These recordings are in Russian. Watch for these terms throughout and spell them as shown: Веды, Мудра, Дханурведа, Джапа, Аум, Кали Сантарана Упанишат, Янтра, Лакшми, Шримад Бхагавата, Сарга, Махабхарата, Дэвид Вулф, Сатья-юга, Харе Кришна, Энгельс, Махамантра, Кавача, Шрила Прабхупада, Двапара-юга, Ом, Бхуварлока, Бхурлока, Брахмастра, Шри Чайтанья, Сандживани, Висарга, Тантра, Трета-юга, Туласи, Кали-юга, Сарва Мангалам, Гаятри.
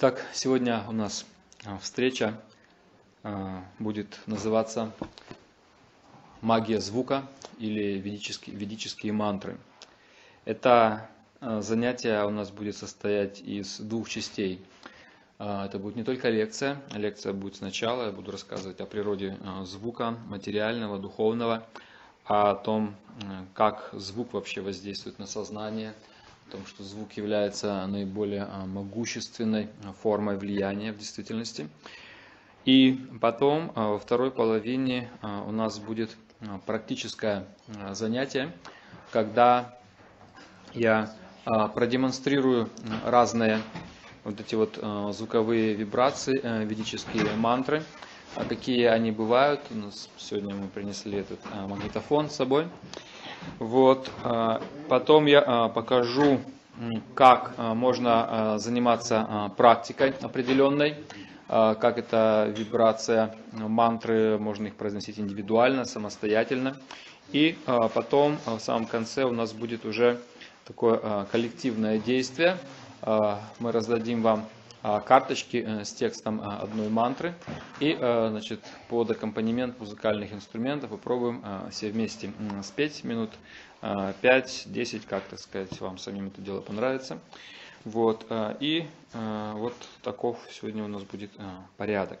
Так, сегодня у нас встреча будет называться «Магия звука» или «Ведические мантры». Это занятие у нас будет состоять из двух частей. Это будет не только лекция. Лекция будет сначала. Я буду рассказывать о природе звука, материального, духовного, о том, как звук вообще воздействует на сознание, о том, что звук является наиболее могущественной формой влияния в действительности. И потом, во второй половине, у нас будет практическое занятие, когда я продемонстрирую разные вот эти вот звуковые вибрации, ведические мантры, какие они бывают. У нас сегодня мы принесли этот магнитофон с собой. Вот. Потом я покажу, как можно заниматься практикой определенной, как это вибрация мантры, можно их произносить индивидуально, самостоятельно. И потом в самом конце у нас будет уже такое коллективное действие. Мы раздадим вам карточки с текстом одной мантры и, значит, под аккомпанемент музыкальных инструментов попробуем все вместе спеть минут 5-10, как, так сказать, вам самим это дело понравится. Вот, и вот таков сегодня у нас будет порядок.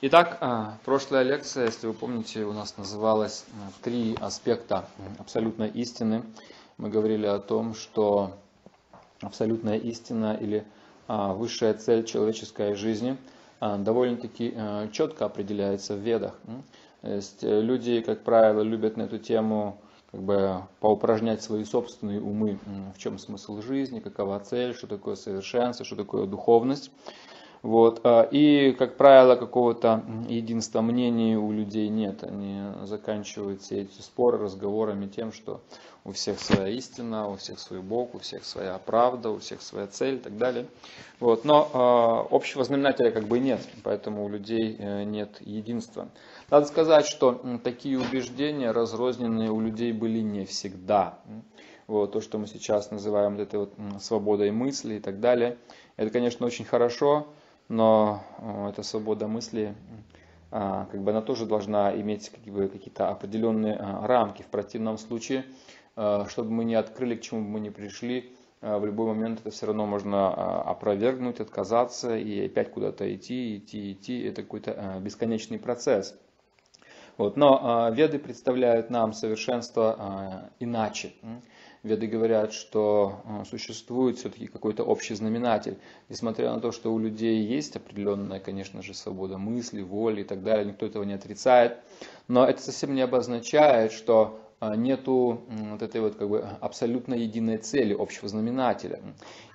Итак, прошлая лекция, если вы помните, у нас называлась «Три аспекта абсолютной истины». Мы говорили о том, что абсолютная истина или высшая цель человеческой жизни довольно-таки четко определяется в ведах. То есть люди, как правило, любят на эту тему как бы поупражнять свои собственные умы, в чем смысл жизни, какова цель, что такое совершенство, что такое духовность. Вот. И, как правило, какого-то единства мнений у людей нет. Они заканчивают все эти споры разговорами тем, что у всех своя истина, у всех свой Бог, у всех своя правда, у всех своя цель и так далее. Вот. Но общего знаменателя как бы нет, поэтому у людей нет единства. Надо сказать, что такие убеждения разрозненные у людей были не всегда. Вот, то, что мы сейчас называем вот этой вот свободой мысли и так далее, это, конечно, очень хорошо, но эта свобода мысли, как бы она тоже должна иметь какие-то определенные рамки. В противном случае, чтобы мы не открыли, к чему бы мы не пришли, в любой момент это все равно можно опровергнуть, отказаться и опять куда-то идти. Это какой-то бесконечный процесс. Вот. Но веды представляют нам совершенство иначе. Веды говорят, что существует все-таки какой-то общий знаменатель. Несмотря на то, что у людей есть определенная, конечно же, свобода мысли, воли и так далее, никто этого не отрицает. Но это совсем не обозначает, что нету вот этой вот как бы абсолютно единой цели, общего знаменателя.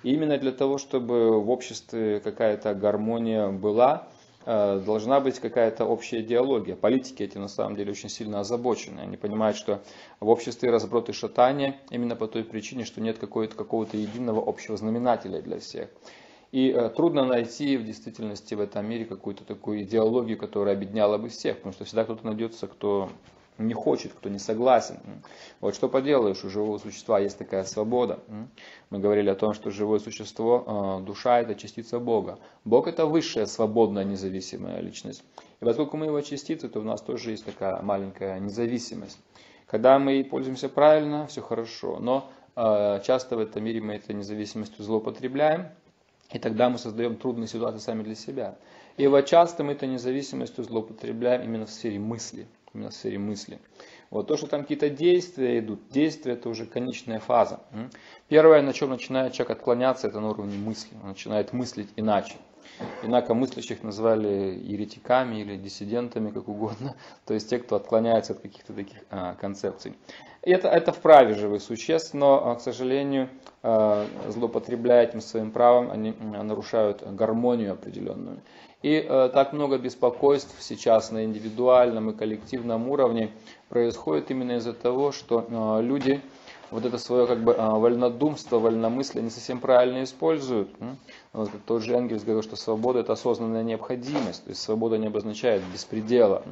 И именно для того, чтобы в обществе какая-то гармония была, должна быть какая-то общая идеология. Политики эти на самом деле очень сильно озабочены. Они понимают, что в обществе разброд и шатание именно по той причине, что нет какого-то единого общего знаменателя для всех. И трудно найти в действительности в этом мире какую-то такую идеологию, которая объединяла бы всех, потому что всегда кто-то найдется, кто не хочет, кто не согласен. Вот что поделаешь, у живого существа есть такая свобода. Мы говорили о том, что живое существо, душа — это частица Бога. Бог — это высшая, свободная, независимая личность. И поскольку мы его частицы, то у нас тоже есть такая маленькая независимость. Когда мы пользуемся правильно, все хорошо, но часто в этом мире мы этой независимостью злоупотребляем, и тогда мы создаем трудные ситуации сами для себя. И вот часто мы этой независимостью злоупотребляем именно в сфере мысли. Именно в сфере мысли. Вот то, что там какие-то действия идут, действия — это уже конечная фаза. Первое, на чем начинает человек отклоняться, это на уровне мысли. Он начинает мыслить иначе. Инако мыслящих назвали еретиками или диссидентами, как угодно. То есть те, кто отклоняется от каких-то таких концепций. И это вправе живых существ, но, к сожалению, злоупотребляя этим своим правом, они нарушают гармонию определенную. И так много беспокойств сейчас на индивидуальном и коллективном уровне происходит именно из-за того, что люди вот это свое как бы вольнодумство, вольномыслие не совсем правильно используют. Вот как тот же Энгельс говорил, что свобода — это осознанная необходимость, то есть свобода не обозначает беспредела.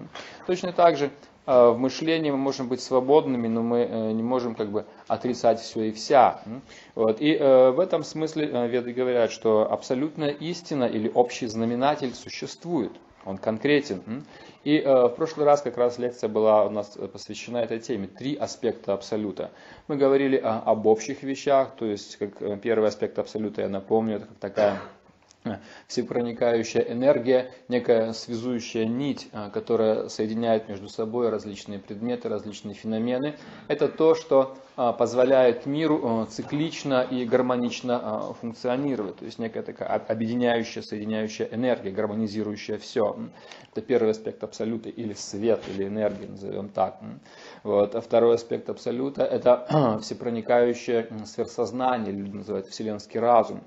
Точно так же в мышлении мы можем быть свободными, но мы не можем как бы отрицать все и вся. Вот. И в этом смысле веды говорят, что абсолютная истина или общий знаменатель существует, он конкретен. И в прошлый раз как раз лекция была у нас посвящена этой теме. Три аспекта абсолюта. Мы говорили об общих вещах, то есть как первый аспект абсолюта, я напомню, это как такая всепроникающая энергия, некая связующая нить, которая соединяет между собой различные предметы, различные феномены. Это то, что позволяет миру циклично и гармонично функционировать. То есть некая такая объединяющая, соединяющая энергия, гармонизирующая все. Это первый аспект абсолюта, или свет, или энергия, назовем так. Вот. А второй аспект абсолюта – это всепроникающее сверхсознание, люди называют вселенский разум,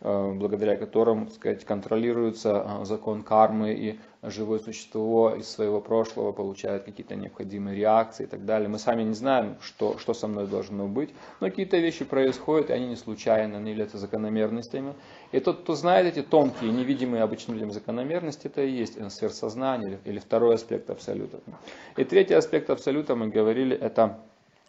благодаря которому, так сказать, контролируется закон кармы, и живое существо из своего прошлого получает какие-то необходимые реакции и так далее. Мы сами не знаем, что со мной должно быть, но какие-то вещи происходят, и они не случайно, они являются закономерностями. И тот, кто знает эти тонкие, невидимые обычным людям закономерности, это и есть сверхсознание, или второй аспект абсолюта. И третий аспект абсолюта, мы говорили, это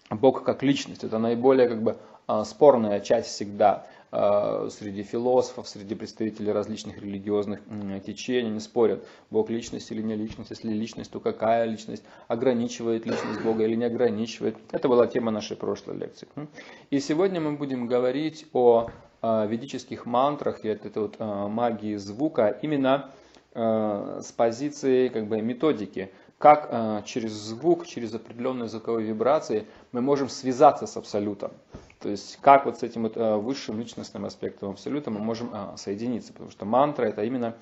Бог как личность. Это наиболее как бы спорная часть всегда среди философов, среди представителей различных религиозных течений, не спорят, Бог личность или не личность, если личность, то какая личность, ограничивает личность Бога или не ограничивает. Это была тема нашей прошлой лекции. И сегодня мы будем говорить о ведических мантрах и этой вот магии звука именно с позиции как бы методики. Как через звук, через определенные звуковые вибрации мы можем связаться с абсолютом. То есть как вот с этим вот высшим личностным аспектом абсолюта мы можем соединиться. Потому что мантра — это именно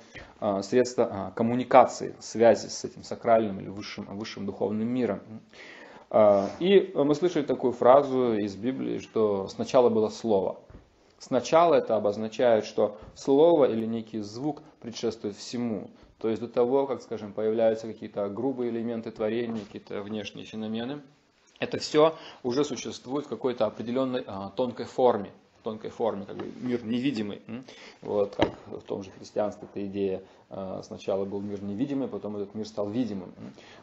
средство коммуникации, связи с этим сакральным или высшим духовным миром. И мы слышали такую фразу из Библии, что сначала было слово. Сначала это обозначает, что слово или некий звук предшествует всему. То есть до того, как, скажем, появляются какие-то грубые элементы творения, какие-то внешние феномены, это все уже существует в какой-то определенной тонкой форме, как бы мир невидимый. Вот как в том же христианстве эта идея: сначала был мир невидимый, потом этот мир стал видимым.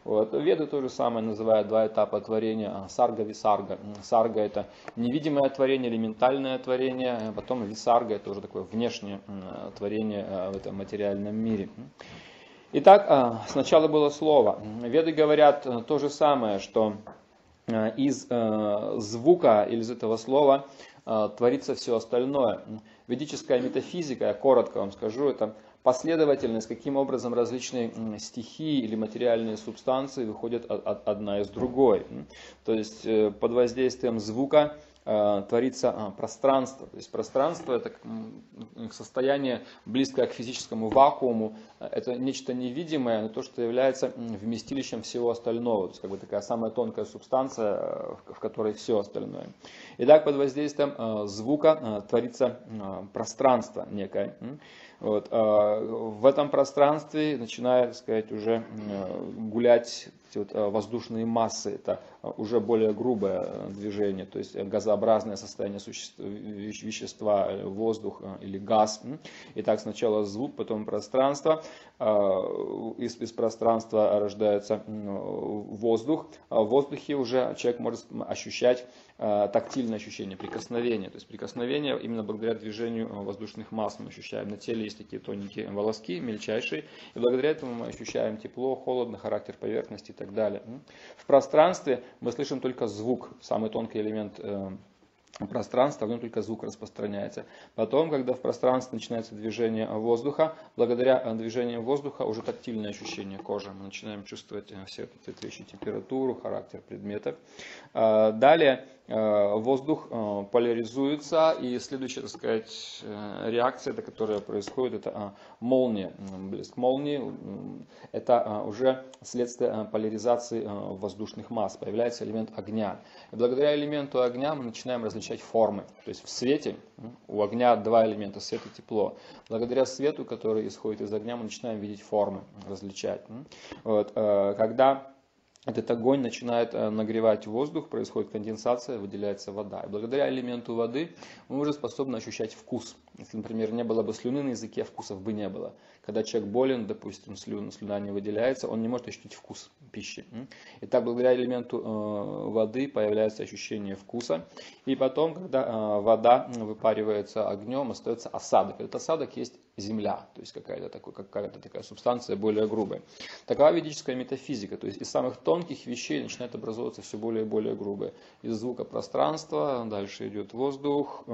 Вот. Веды то же самое называют два этапа творения: сарга, висарга. Сарга — это невидимое творение, элементальное творение, потом висарга — это уже такое внешнее творение в этом материальном мире. Итак, сначала было слово. Веды говорят то же самое, что из звука или из этого слова творится все остальное. Ведическая метафизика, я коротко вам скажу, это последовательность, каким образом различные стихии или материальные субстанции выходят одна из другой. То есть под воздействием звука творится пространство. То есть пространство — это состояние, близкое к физическому вакууму. Это нечто невидимое, но то, что является вместилищем всего остального. То есть как бы такая самая тонкая субстанция, в которой все остальное. Итак, под воздействием звука творится пространство некое. Вот. В этом пространстве начинают, так сказать, уже гулять воздушные массы. Это уже более грубое движение, то есть газообразное состояние вещества, воздух или газ. Итак, сначала звук, потом пространство. Из пространства рождается воздух. В воздухе уже человек может ощущать тактильное ощущение, прикосновение. То есть прикосновение именно благодаря движению воздушных масс мы ощущаем. На теле есть такие тоненькие волоски, мельчайшие. И благодаря этому мы ощущаем тепло, холодно, характер поверхности и так далее. В пространстве мы слышим только звук, самый тонкий элемент пространства, в нем только звук распространяется. Потом, когда в пространстве начинается движение воздуха, благодаря движению воздуха уже тактильное ощущение кожи. Мы начинаем чувствовать все эти вещи, температуру, характер предметов. Далее воздух поляризуется, и следующая, так сказать, реакция, которая происходит, это молния, блеск молнии. Это уже следствие поляризации воздушных масс. Появляется элемент огня. И благодаря элементу огня мы начинаем различать формы. То есть в свете у огня два элемента: свет и тепло. Благодаря свету, который исходит из огня, мы начинаем видеть формы, различать. Вот. Когда этот огонь начинает нагревать воздух, происходит конденсация, выделяется вода. И благодаря элементу воды мы уже способны ощущать вкус. Если, например, не было бы слюны на языке, вкусов бы не было. Когда человек болен, допустим, слюна не выделяется, он не может ощутить вкус пищи. И так, благодаря элементу воды появляется ощущение вкуса. И потом, когда вода выпаривается огнем, остается осадок. Этот осадок есть земля, то есть какая-то такая субстанция более грубая. Такова ведическая метафизика, то есть из самых тонких вещей начинает образовываться все более и более грубое. Из звука пространства, дальше идет воздух,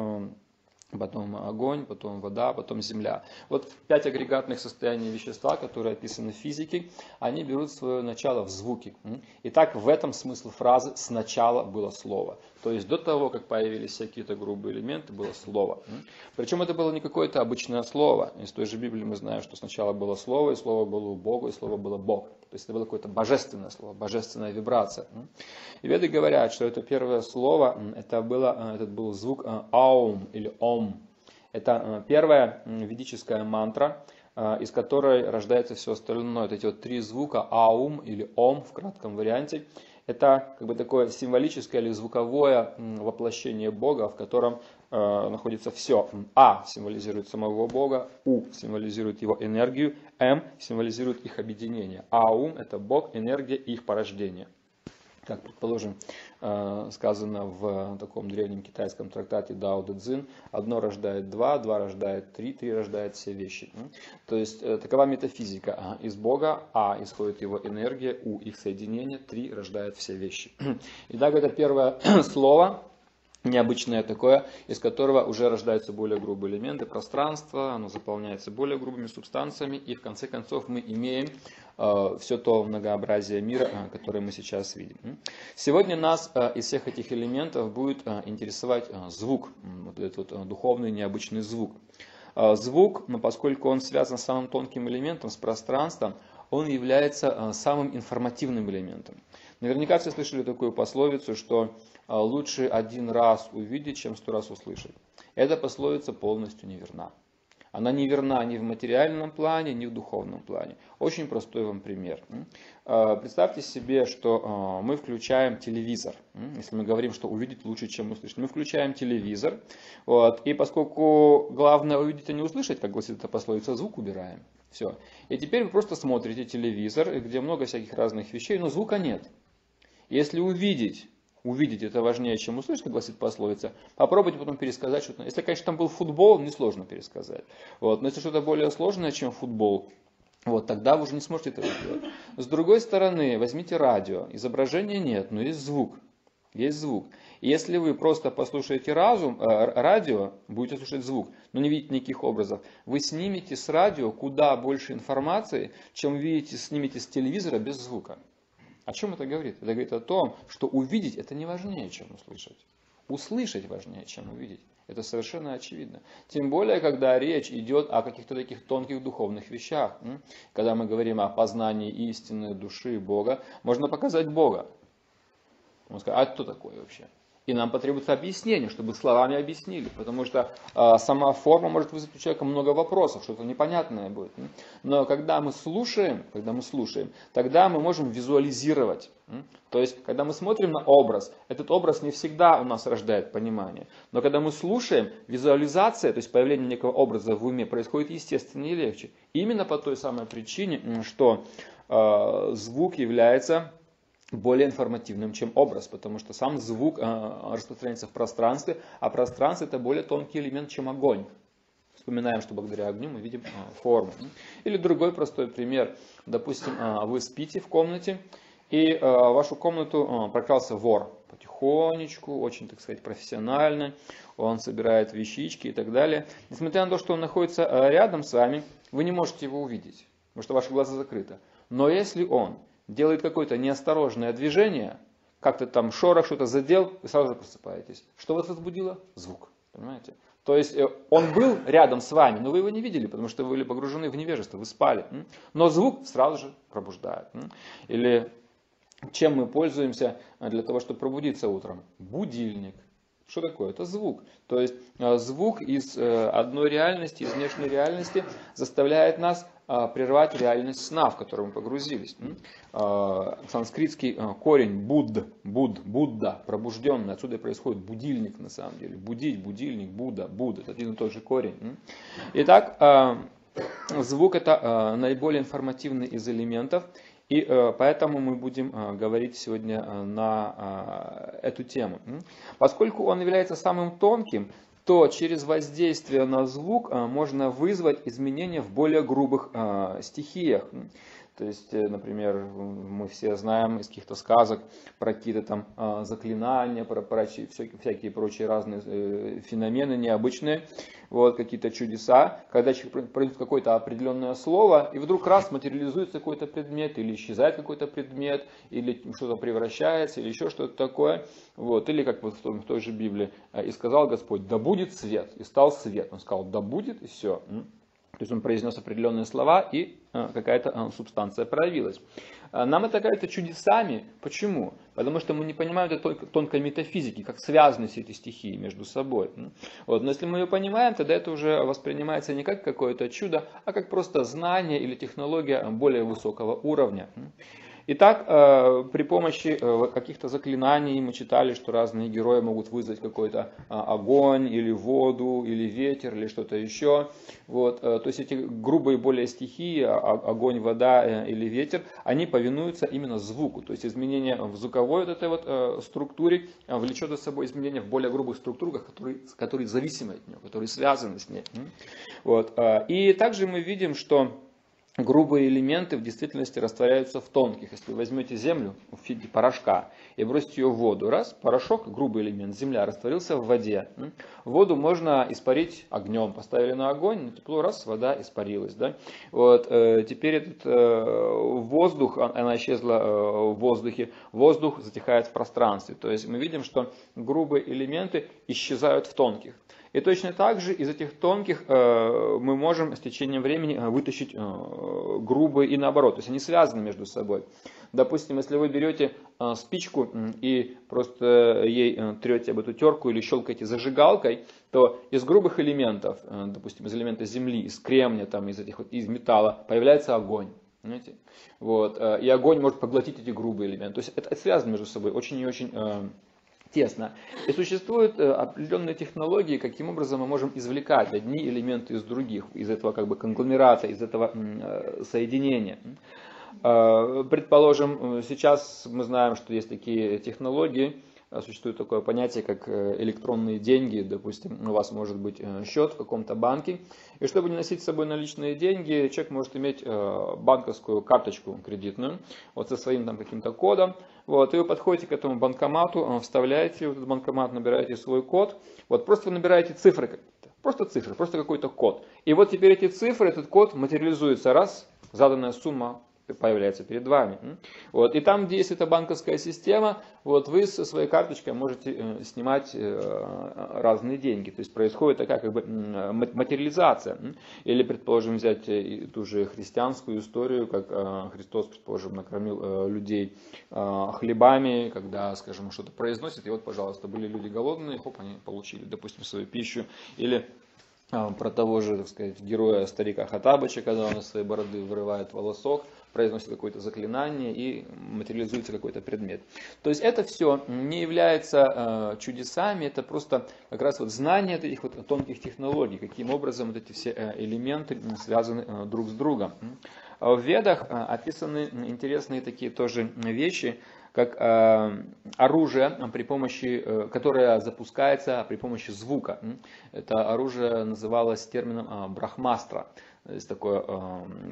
потом огонь, потом вода, потом земля. Вот 5 агрегатных состояний вещества, которые описаны в физике, они берут свое начало в звуке. Итак, в этом смысл фразы «сначала было слово». То есть до того, как появились какие-то грубые элементы, было слово. Причем это было не какое-то обычное слово. Из той же Библии мы знаем, что сначала было слово, и слово было у Бога, и слово было Бог. То есть это было какое-то божественное слово, божественная вибрация. И веды говорят, что это первое слово, это был звук «аум» или «ом». Это первая ведическая мантра, из которой рождается все остальное. Вот эти вот 3 звука аум или ом в кратком варианте. Это как бы такое символическое или звуковое воплощение Бога, в котором находится все. А символизирует самого Бога, У символизирует его энергию, М символизирует их объединение. Аум — это Бог, энергия и их порождение. Как, предположим, сказано в таком древнем китайском трактате Дао Дэ Цзин, одно рождает 2, 2 рождает 3, 3 рождает все вещи. То есть такова метафизика. Из Бога А исходит его энергия, У их соединение, 3 рождает все вещи. Итак, это первое слово, необычное такое, из которого уже рождаются более грубые элементы, пространство, оно заполняется более грубыми субстанциями, и в конце концов мы имеем все то многообразие мира, которое мы сейчас видим. Сегодня нас из всех этих элементов будет интересовать звук, вот этот вот духовный необычный звук. Звук, поскольку он связан с самым тонким элементом, с пространством, он является самым информативным элементом. Наверняка все слышали такую пословицу, что лучше 1 раз увидеть, чем 100 раз услышать. Эта пословица полностью неверна. Она неверна ни в материальном плане, ни в духовном плане. Очень простой вам пример. Представьте себе, что мы включаем телевизор. Если мы говорим, что увидеть лучше, чем услышать. Мы включаем телевизор. Вот, и поскольку главное увидеть, а не услышать, как гласит эта пословица, звук убираем. Все. И теперь вы просто смотрите телевизор, где много всяких разных вещей, но звука нет. Если увидеть это важнее, чем услышать, как гласит пословица, попробуйте потом пересказать что-то. Если, конечно, там был футбол, несложно пересказать. Вот. Но если что-то более сложное, чем футбол, вот, тогда вы уже не сможете этого делать. С другой стороны, возьмите радио. Изображения нет, но есть звук. Есть звук. И если вы просто послушаете радио, будете слушать звук, но не видите никаких образов, вы снимете с радио куда больше информации, чем снимете с телевизора без звука. О чем это говорит? Это говорит о том, что увидеть это не важнее, чем услышать. Услышать важнее, чем увидеть. Это совершенно очевидно. Тем более, когда речь идет о каких-то таких тонких духовных вещах. Когда мы говорим о познании истины, души, Бога, можно показать Бога. Он скажет, а кто такой вообще? И нам потребуется объяснение, чтобы словами объяснили, потому что сама форма может вызвать у человека много вопросов, что-то непонятное будет. Но когда мы слушаем, тогда мы можем визуализировать. То есть, когда мы смотрим на образ, этот образ не всегда у нас рождает понимание. Но когда мы слушаем, визуализация, то есть появление некого образа в уме, происходит естественно и легче. Именно по той самой причине, что звук является более информативным, чем образ, потому что сам звук распространяется в пространстве, а пространство это более тонкий элемент, чем огонь. Вспоминаем, что благодаря огню мы видим форму. Или другой простой пример. Допустим, вы спите в комнате, и в вашу комнату прокрался вор. Потихонечку, очень, так сказать, профессионально. Он собирает вещички и так далее. Несмотря на то, что он находится рядом с вами, вы не можете его увидеть, потому что ваши глаза закрыты. Но если он делает какое-то неосторожное движение, как-то там шорох, что-то задел, и сразу же просыпаетесь. Что вас возбудило? Звук. Понимаете? То есть он был рядом с вами, но вы его не видели, потому что вы были погружены в невежество, вы спали. Но звук сразу же пробуждает. Или чем мы пользуемся для того, чтобы пробудиться утром? Будильник. Что такое? Это звук. То есть звук из одной реальности, из внешней реальности заставляет нас прервать реальность сна, в которую мы погрузились. Санскритский корень Будда, пробужденный, отсюда происходит будильник на самом деле. Будить, будильник, Будда, это один и тот же корень. Итак, звук — это наиболее информативный из элементов, и поэтому мы будем говорить сегодня на эту тему. Поскольку он является самым тонким, то через воздействие на звук можно вызвать изменения в более грубых стихиях. То есть, например, мы все знаем из каких-то сказок про какие-то там заклинания, про всякие прочие разные феномены необычные, вот, какие-то чудеса, когда человек произносит какое-то определенное слово, и вдруг раз материализуется какой-то предмет, или исчезает какой-то предмет, или что-то превращается, или еще что-то такое. Вот, или как в той же Библии: «И сказал Господь, да будет свет, и стал свет». Он сказал, да будет, и все. То есть он произнес определенные слова, и какая-то субстанция проявилась. Нам это кажется чудесами. Почему? Потому что мы не понимаем это тонкой метафизики, как связаны все эти стихии между собой. Вот. Но если мы ее понимаем, тогда это уже воспринимается не как какое-то чудо, а как просто знание или технология более высокого уровня. Итак, при помощи каких-то заклинаний мы читали, что разные герои могут вызвать какой-то огонь, или воду, или ветер, или что-то еще. Вот. То есть эти грубые более стихии, огонь, вода или ветер, они повинуются именно звуку. То есть изменение в звуковой вот этой вот структуре влечет за собой изменения в более грубых структурах, которые зависимы от нее, которые связаны с ней. Вот. И также мы видим, что грубые элементы в действительности растворяются в тонких. Если вы возьмете землю в виде порошка и бросите ее в воду, раз, порошок, грубый элемент, земля, растворился в воде. Воду можно испарить огнем. Поставили на огонь, на тепло, раз, вода испарилась. Да? Вот, теперь этот воздух, она исчезла в воздухе, воздух затихает в пространстве. То есть мы видим, что грубые элементы исчезают в тонких. И точно так же из этих тонких мы можем с течением времени вытащить грубые и наоборот. То есть они связаны между собой. Допустим, если вы берете спичку и просто ей трете об эту терку или щелкаете зажигалкой, то из грубых элементов, допустим, из элемента земли, из кремния, там, из этих вот, из металла, появляется огонь. Понимаете? Вот. И огонь может поглотить эти грубые элементы. То есть это связано между собой очень и очень тесно. И существуют определенные технологии, каким образом мы можем извлекать одни элементы из других, из этого как бы конгломерата, из этого соединения. Предположим, сейчас мы знаем, что есть такие технологии, существует такое понятие, как электронные деньги. Допустим, у вас может быть счет в каком-то банке, и чтобы не носить с собой наличные деньги, человек может иметь банковскую карточку кредитную, вот, со своим там каким-то кодом. Вот, и вы подходите к этому банкомату, вставляете в этот банкомат, набираете свой код, вот, просто набираете цифры какие-то, просто цифры, просто какой-то код. И вот теперь эти цифры, этот код материализуется, раз, заданная сумма появляется перед вами. Вот. И там, где есть эта банковская система, вот, вы со своей карточкой можете снимать разные деньги. То есть происходит такая как бы материализация. Или, предположим, взять ту же христианскую историю, как Христос, предположим, накормил людей хлебами, когда, скажем, что-то произносит, и вот, пожалуйста, были люди голодные, хоп, они получили, допустим, свою пищу. Или про того же, так сказать, героя старика Хаттабыча, когда он из своей бороды вырывает волосок, произносит какое-то заклинание и материализуется какой-то предмет. То есть это все не является чудесами, это просто как раз вот знание этих вот тонких технологий, каким образом вот эти все элементы связаны друг с другом. В Ведах описаны интересные такие тоже вещи, как оружие, при помощи, которое запускается при помощи звука. Это оружие называлось термином брахмастра. Есть такое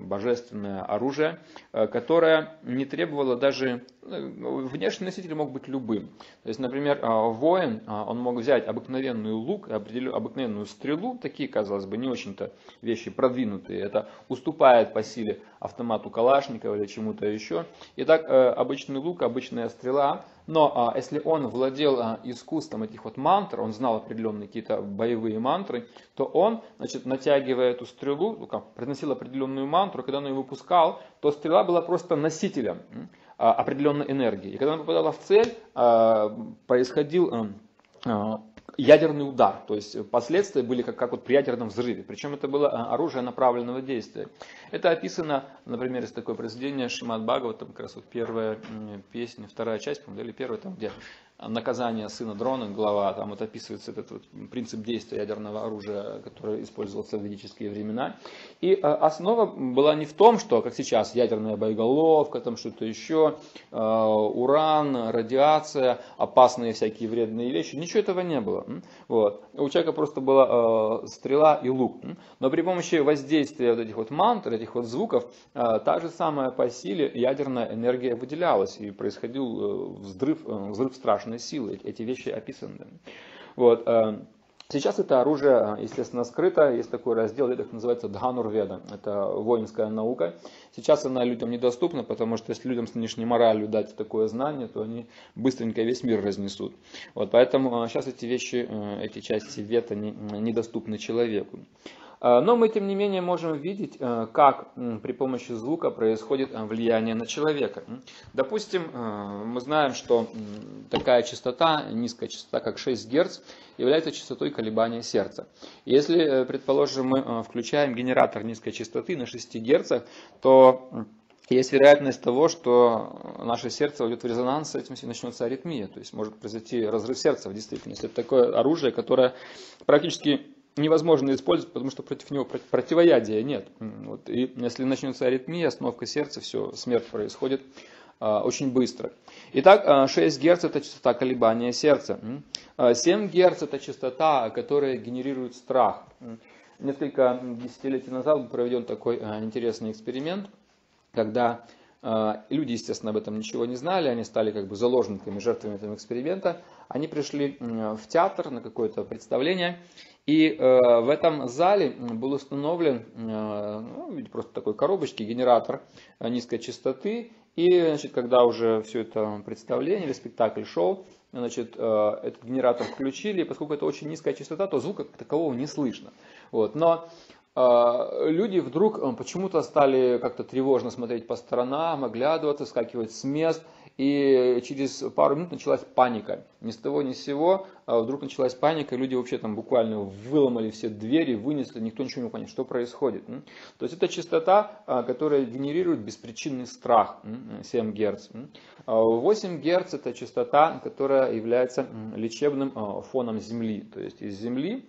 божественное оружие, которое не требовало даже... Внешний носитель мог быть любым. То есть, например, воин, он мог взять обыкновенный лук, обыкновенную стрелу, такие, казалось бы, не очень-то вещи продвинутые. Это уступает по силе автомату Калашникова или чему-то еще. Итак, обычный лук, обычная стрела. Но если он владел искусством этих вот мантр, он знал определенные какие-то боевые мантры, то он, значит, натягивая эту стрелу, произносил определенную мантру, когда он ее выпускал, то стрела была просто носителем определенной энергии. И когда она попадала в цель, происходил ядерный удар, то есть последствия были как вот при ядерном взрыве, причем это было оружие направленного действия. Это описано, например, из такое произведение Шримад Бхагавата, как раз вот первая песня, вторая часть, по-моему, или первая, там где наказание сына Дрона, глава, там вот описывается этот вот принцип действия ядерного оружия, который использовался в ведические времена. И основа была не в том, что, как сейчас, ядерная боеголовка, там что-то еще, уран, радиация, опасные всякие вредные вещи, ничего этого не было. Вот. У человека просто была стрела и лук. Но при помощи воздействия вот этих вот мантр, этих вот звуков, та же самая по силе ядерная энергия выделялась, и происходил взрыв страшный. Силы, эти вещи описаны. Вот. Сейчас это оружие, естественно, скрыто. Есть такой раздел, это называется Дханурведа. Это воинская наука. Сейчас она людям недоступна, потому что если людям с нынешней моралью дать такое знание, то они быстренько весь мир разнесут. Вот. Поэтому сейчас эти вещи, эти части вета недоступны человеку. Но мы, тем не менее, можем видеть, как при помощи звука происходит влияние на человека. Допустим, мы знаем, что такая частота, низкая частота, как 6 Гц, является частотой колебания сердца. Если, предположим, мы включаем генератор низкой частоты на 6 Гц, то есть вероятность того, что наше сердце уйдет в резонанс с этим, начнется аритмия. То есть может произойти разрыв сердца в действительности. Это такое оружие, которое практически невозможно использовать, потому что против него противоядия нет. Вот. И если начнется аритмия, остановка сердца, все, смерть происходит очень быстро. Итак, 6 Гц – это частота колебания сердца. 7 Гц – это частота, которая генерирует страх. Несколько десятилетий назад был проведен такой интересный эксперимент, когда люди, естественно, об этом ничего не знали, они стали как бы заложниками, жертвами этого эксперимента. Они пришли в театр на какое-то представление, и в этом зале был установлен просто такой коробочки, генератор низкой частоты. И значит, когда уже все это представление или спектакль шел, значит, этот генератор включили. И поскольку это очень низкая частота, то звука как такового не слышно. Вот. Но люди вдруг почему-то стали как-то тревожно смотреть по сторонам, оглядываться, вскакивать с мест. И через пару минут началась паника. Ни с того ни с сего вдруг началась паника. Люди вообще там буквально выломали все двери, вынесли. Никто ничего не понял, что происходит. То есть это частота, которая генерирует беспричинный страх. 7 Гц. 8 Гц это частота, которая является лечебным фоном Земли. То есть из Земли,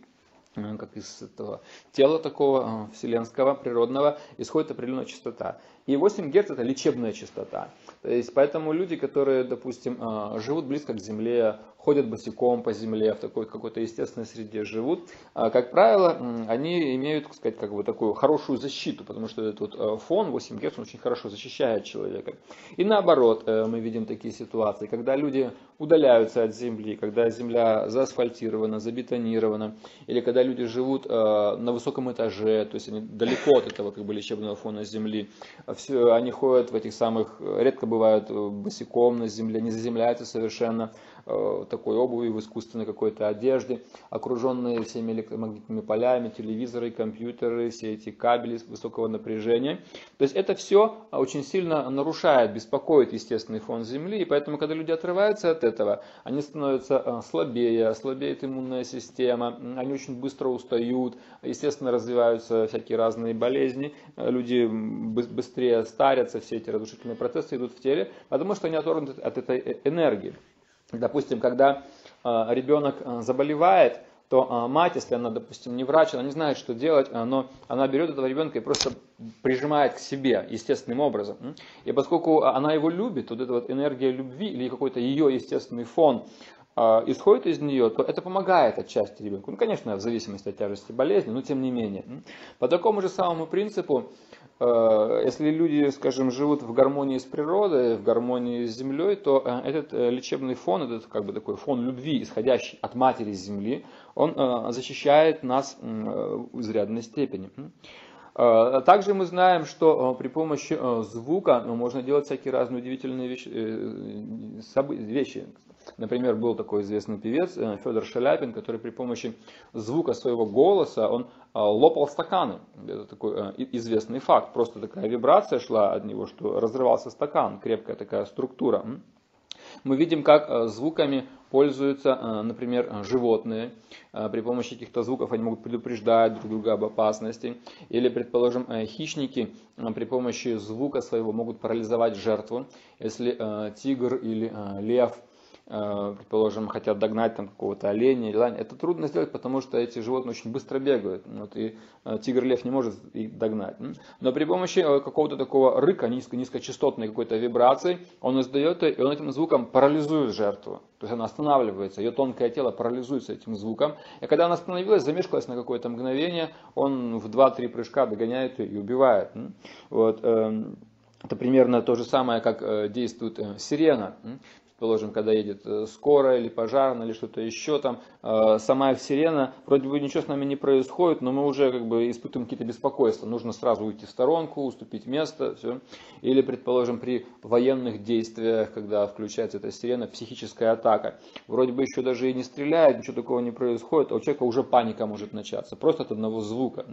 как из этого тела такого вселенского, природного, исходит определенная частота. И 8 Гц это лечебная частота. То есть, поэтому люди, которые, допустим, живут близко к Земле, ходят босиком по Земле, в такой какой-то естественной среде живут, как правило, они имеют, так сказать, как бы такую хорошую защиту, потому что этот вот фон 8 Гц очень хорошо защищает человека. И наоборот, мы видим такие ситуации, когда люди удаляются от Земли, когда Земля заасфальтирована, забетонирована, или когда люди живут на высоком этаже, то есть они далеко от этого как бы лечебного фона Земли. Все, они ходят в этих самых, редко бывают босиком на земле, не заземляются совершенно такой обуви, в искусственной какой-то одежде, окруженные всеми электромагнитными полями, телевизоры, компьютеры, все эти кабели высокого напряжения. То есть это все очень сильно нарушает, беспокоит естественный фон Земли, и поэтому, когда люди отрываются от этого, они становятся слабее, слабеет иммунная система, они очень быстро устают, естественно, развиваются всякие разные болезни, люди быстрее старятся, все эти разрушительные процессы идут в теле, потому что они оторваны от этой энергии. Допустим, когда ребенок заболевает, то мать, если она, допустим, не врач, она не знает, что делать, но она берет этого ребенка и просто прижимает к себе естественным образом. И поскольку она его любит, вот эта вот энергия любви или какой-то ее естественный фон исходит из нее, то это помогает отчасти ребенку. Ну, конечно, в зависимости от тяжести болезни, но тем не менее. По такому же самому принципу, если люди, скажем, живут в гармонии с природой, в гармонии с землей, то этот лечебный фон, этот как бы такой фон любви, исходящий от матери земли, он защищает нас в изрядной степени. Также мы знаем, что при помощи звука можно делать всякие разные удивительные вещи. Например, был такой известный певец Федор Шаляпин, который при помощи звука своего голоса, он лопал стаканы. Это такой известный факт. Просто такая вибрация шла от него, что разрывался стакан, крепкая такая структура. мы видим, как звуками пользуются, например, животные. При помощи каких-то звуков они могут предупреждать друг друга об опасности. Или, предположим, хищники при помощи звука своего могут парализовать жертву. Если тигр или лев, предположим, хотят догнать там какого-то оленя или лань, это трудно сделать, потому что эти животные очень быстро бегают, вот, и тигр-лев не может их догнать. Но при помощи какого-то такого рыка, низкочастотной какой-то вибрации, он издает, и он этим звуком парализует жертву. То есть она останавливается, ее тонкое тело парализуется этим звуком. И когда она остановилась, замешкалась на какое-то мгновение, он в 2-3 прыжка догоняет ее и убивает. Вот. Это примерно то же самое, как действует сирена. Предположим, когда едет скорая или пожарная, или что-то еще там, сама сирена, вроде бы ничего с нами не происходит, но мы уже как бы испытываем какие-то беспокойства. Нужно сразу уйти в сторонку, уступить место, все. Или, предположим, при военных действиях, когда включается эта сирена, психическая атака. Вроде бы еще даже и не стреляет, ничего такого не происходит, а у человека уже паника может начаться, просто от одного звука.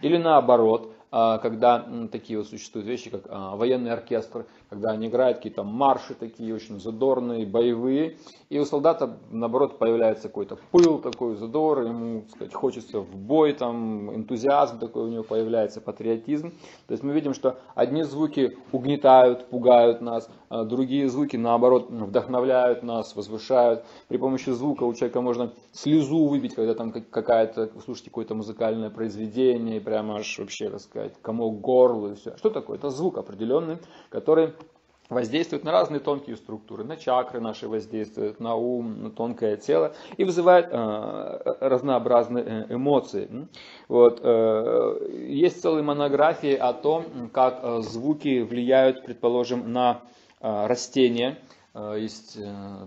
Или наоборот, когда такие вот существуют вещи, как военный оркестр, когда они играют какие-то марши такие очень задорные, боевые, и у солдата, наоборот, появляется какой-то пыл такой, задор, ему, так сказать, хочется в бой, там, энтузиазм такой у него появляется, патриотизм. То есть мы видим, что одни звуки угнетают, пугают нас, другие звуки, наоборот, вдохновляют нас, возвышают. При помощи звука у человека можно слезу выбить, когда там какая-то, слушайте, какое-то музыкальное произведение, прямо аж вообще, так сказать, комок горла и все. Что такое? Это звук определенный, который воздействует на разные тонкие структуры, на чакры наши воздействует, на ум, на тонкое тело и вызывает разнообразные эмоции. Вот. Есть целые монографии о том, как звуки влияют, предположим, на растения. Есть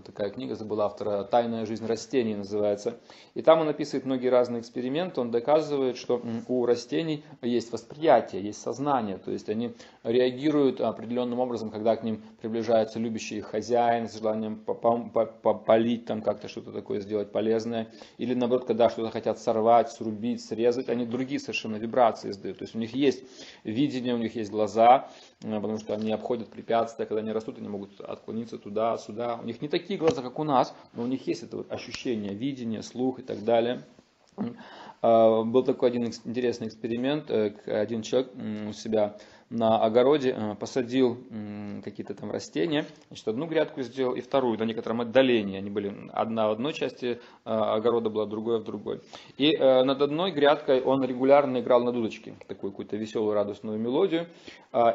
такая книга, забыл автора, «Тайная жизнь растений» называется. И там он описывает многие разные эксперименты. Он доказывает, что у растений есть восприятие, есть сознание. То есть они реагируют определенным образом, когда к ним приближается любящий их хозяин с желанием попалить, там как-то что-то такое сделать полезное. Или наоборот, когда что-то хотят сорвать, срубить, срезать, они другие совершенно вибрации издают. То есть у них есть видение, у них есть глаза, потому что они обходят препятствия, когда они растут, они могут отклониться туда, сюда. У них не такие глаза, как у нас, но у них есть это вот ощущение, видение, слух и так далее. Был такой один интересный эксперимент. Один человек у себя на огороде посадил какие-то там растения, значит, одну грядку сделал и вторую на некотором отдалении. Они были одна в одной части огорода была, другая в другой. И над одной грядкой он регулярно играл на дудочке, такую какую-то веселую радостную мелодию.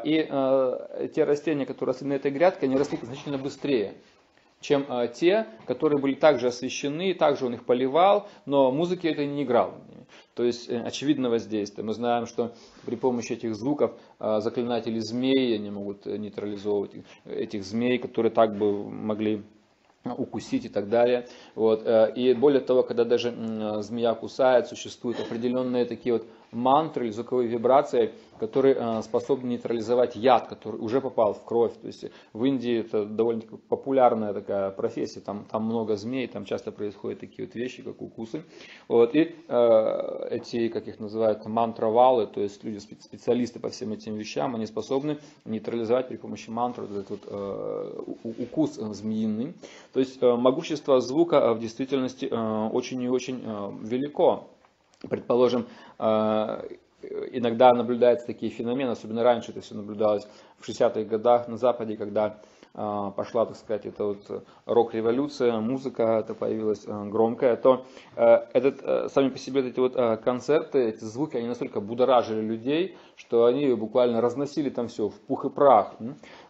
И те растения, которые росли на этой грядке, они росли значительно быстрее, чем те, которые были также освещены, также он их поливал, но музыки это не играл. То есть очевидно воздействие. Мы знаем, что при помощи этих звуков заклинатели змей, они могут нейтрализовывать этих змей, которые так бы могли укусить и так далее. Вот. И более того, когда даже змея кусает, существуют определенные такие вот мантры или звуковые вибрации, которые способны нейтрализовать яд, который уже попал в кровь. То есть в Индии это довольно популярная такая профессия, там много змей, там часто происходят такие вот вещи, как укусы. Вот. И эти, как их называют, мантравалы, то есть люди, специалисты по всем этим вещам, они способны нейтрализовать при помощи мантры этот вот, укус змеиный. То есть могущество звука в действительности очень и очень велико. Предположим, иногда наблюдаются такие феномены, особенно раньше это все наблюдалось в 60-х годах на Западе, когда пошла, так сказать, эта вот рок-революция, музыка это появилась громкая, то сами по себе эти вот концерты, эти звуки, они настолько будоражили людей, что они буквально разносили там все в пух и прах.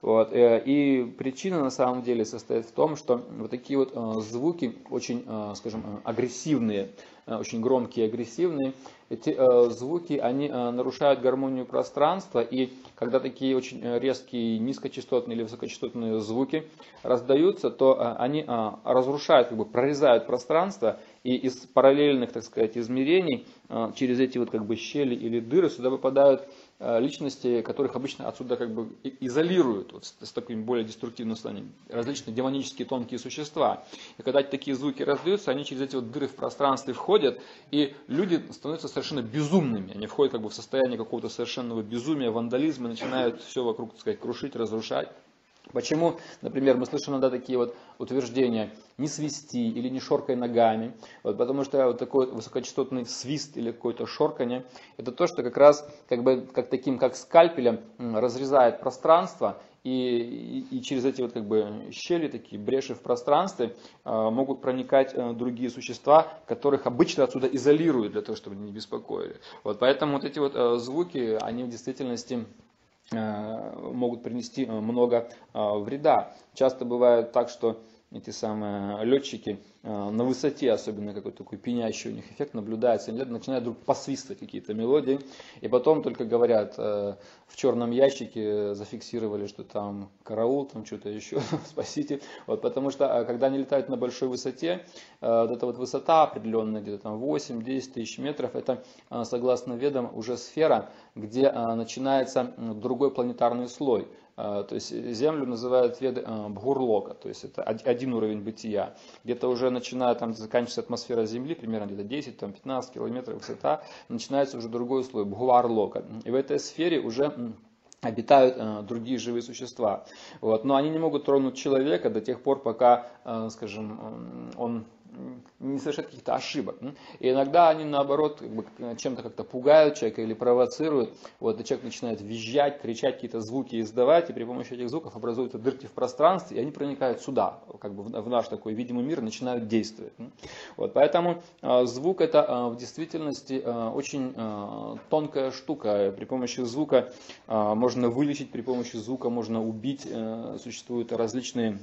Вот. И причина на самом деле состоит в том, что вот такие вот звуки очень, скажем, агрессивные, очень громкие и агрессивные, эти звуки, они нарушают гармонию пространства, и когда такие очень резкие низкочастотные или высокочастотные звуки раздаются, то они разрушают, как бы прорезают пространство, и из параллельных, так сказать, измерений через эти вот как бы щели или дыры сюда попадают личности, которых обычно отсюда как бы изолируют вот, с таким более деструктивным сознанием, различные демонические тонкие существа. И когда такие звуки раздаются, они через эти вот дыры в пространстве входят, и люди становятся совершенно безумными. Они входят как бы в состояние какого-то совершенного безумия, вандализма, начинают все вокруг, так сказать, крушить, разрушать. Почему, например, мы слышим иногда такие вот утверждения «не свисти» или «не шоркай ногами», вот, потому что вот такой вот высокочастотный свист или какое-то шорканье – это то, что как раз как скальпелем разрезает пространство, и через эти вот щели, такие бреши в пространстве могут проникать другие существа, которых обычно отсюда изолируют для того, чтобы не беспокоили. Вот, поэтому вот эти вот звуки, они в действительности могут принести много вреда. Часто бывает так, что эти самые летчики на высоте, особенно какой-то такой пенящий у них эффект наблюдается, они начинают вдруг посвистывать какие-то мелодии, и потом только говорят, в черном ящике зафиксировали, что там караул, там что-то еще, спасите. Вот, потому что когда они летают на большой высоте, вот эта вот высота определенная, где-то там 8-10 тысяч метров, это, согласно ведам, уже сфера, где начинается другой планетарный слой. То есть Землю называют веды Бхурлока, то есть это один уровень бытия. Где-то уже начиная, там заканчивается атмосфера Земли, примерно где-то 10-15 километров высота, начинается уже другой слой, Бхуварлока. И в этой сфере уже обитают другие живые существа. Вот. Но они не могут тронуть человека до тех пор, пока, скажем, он не совершать каких-то ошибок. И иногда они, наоборот, чем-то как-то пугают человека или провоцируют. Вот, и человек начинает визжать, кричать, какие-то звуки издавать, и при помощи этих звуков образуются дырки в пространстве, и они проникают сюда, в наш такой видимый мир, начинают действовать. Вот, поэтому звук — это в действительности очень тонкая штука. При помощи звука можно вылечить, при помощи звука можно убить. Существуют различные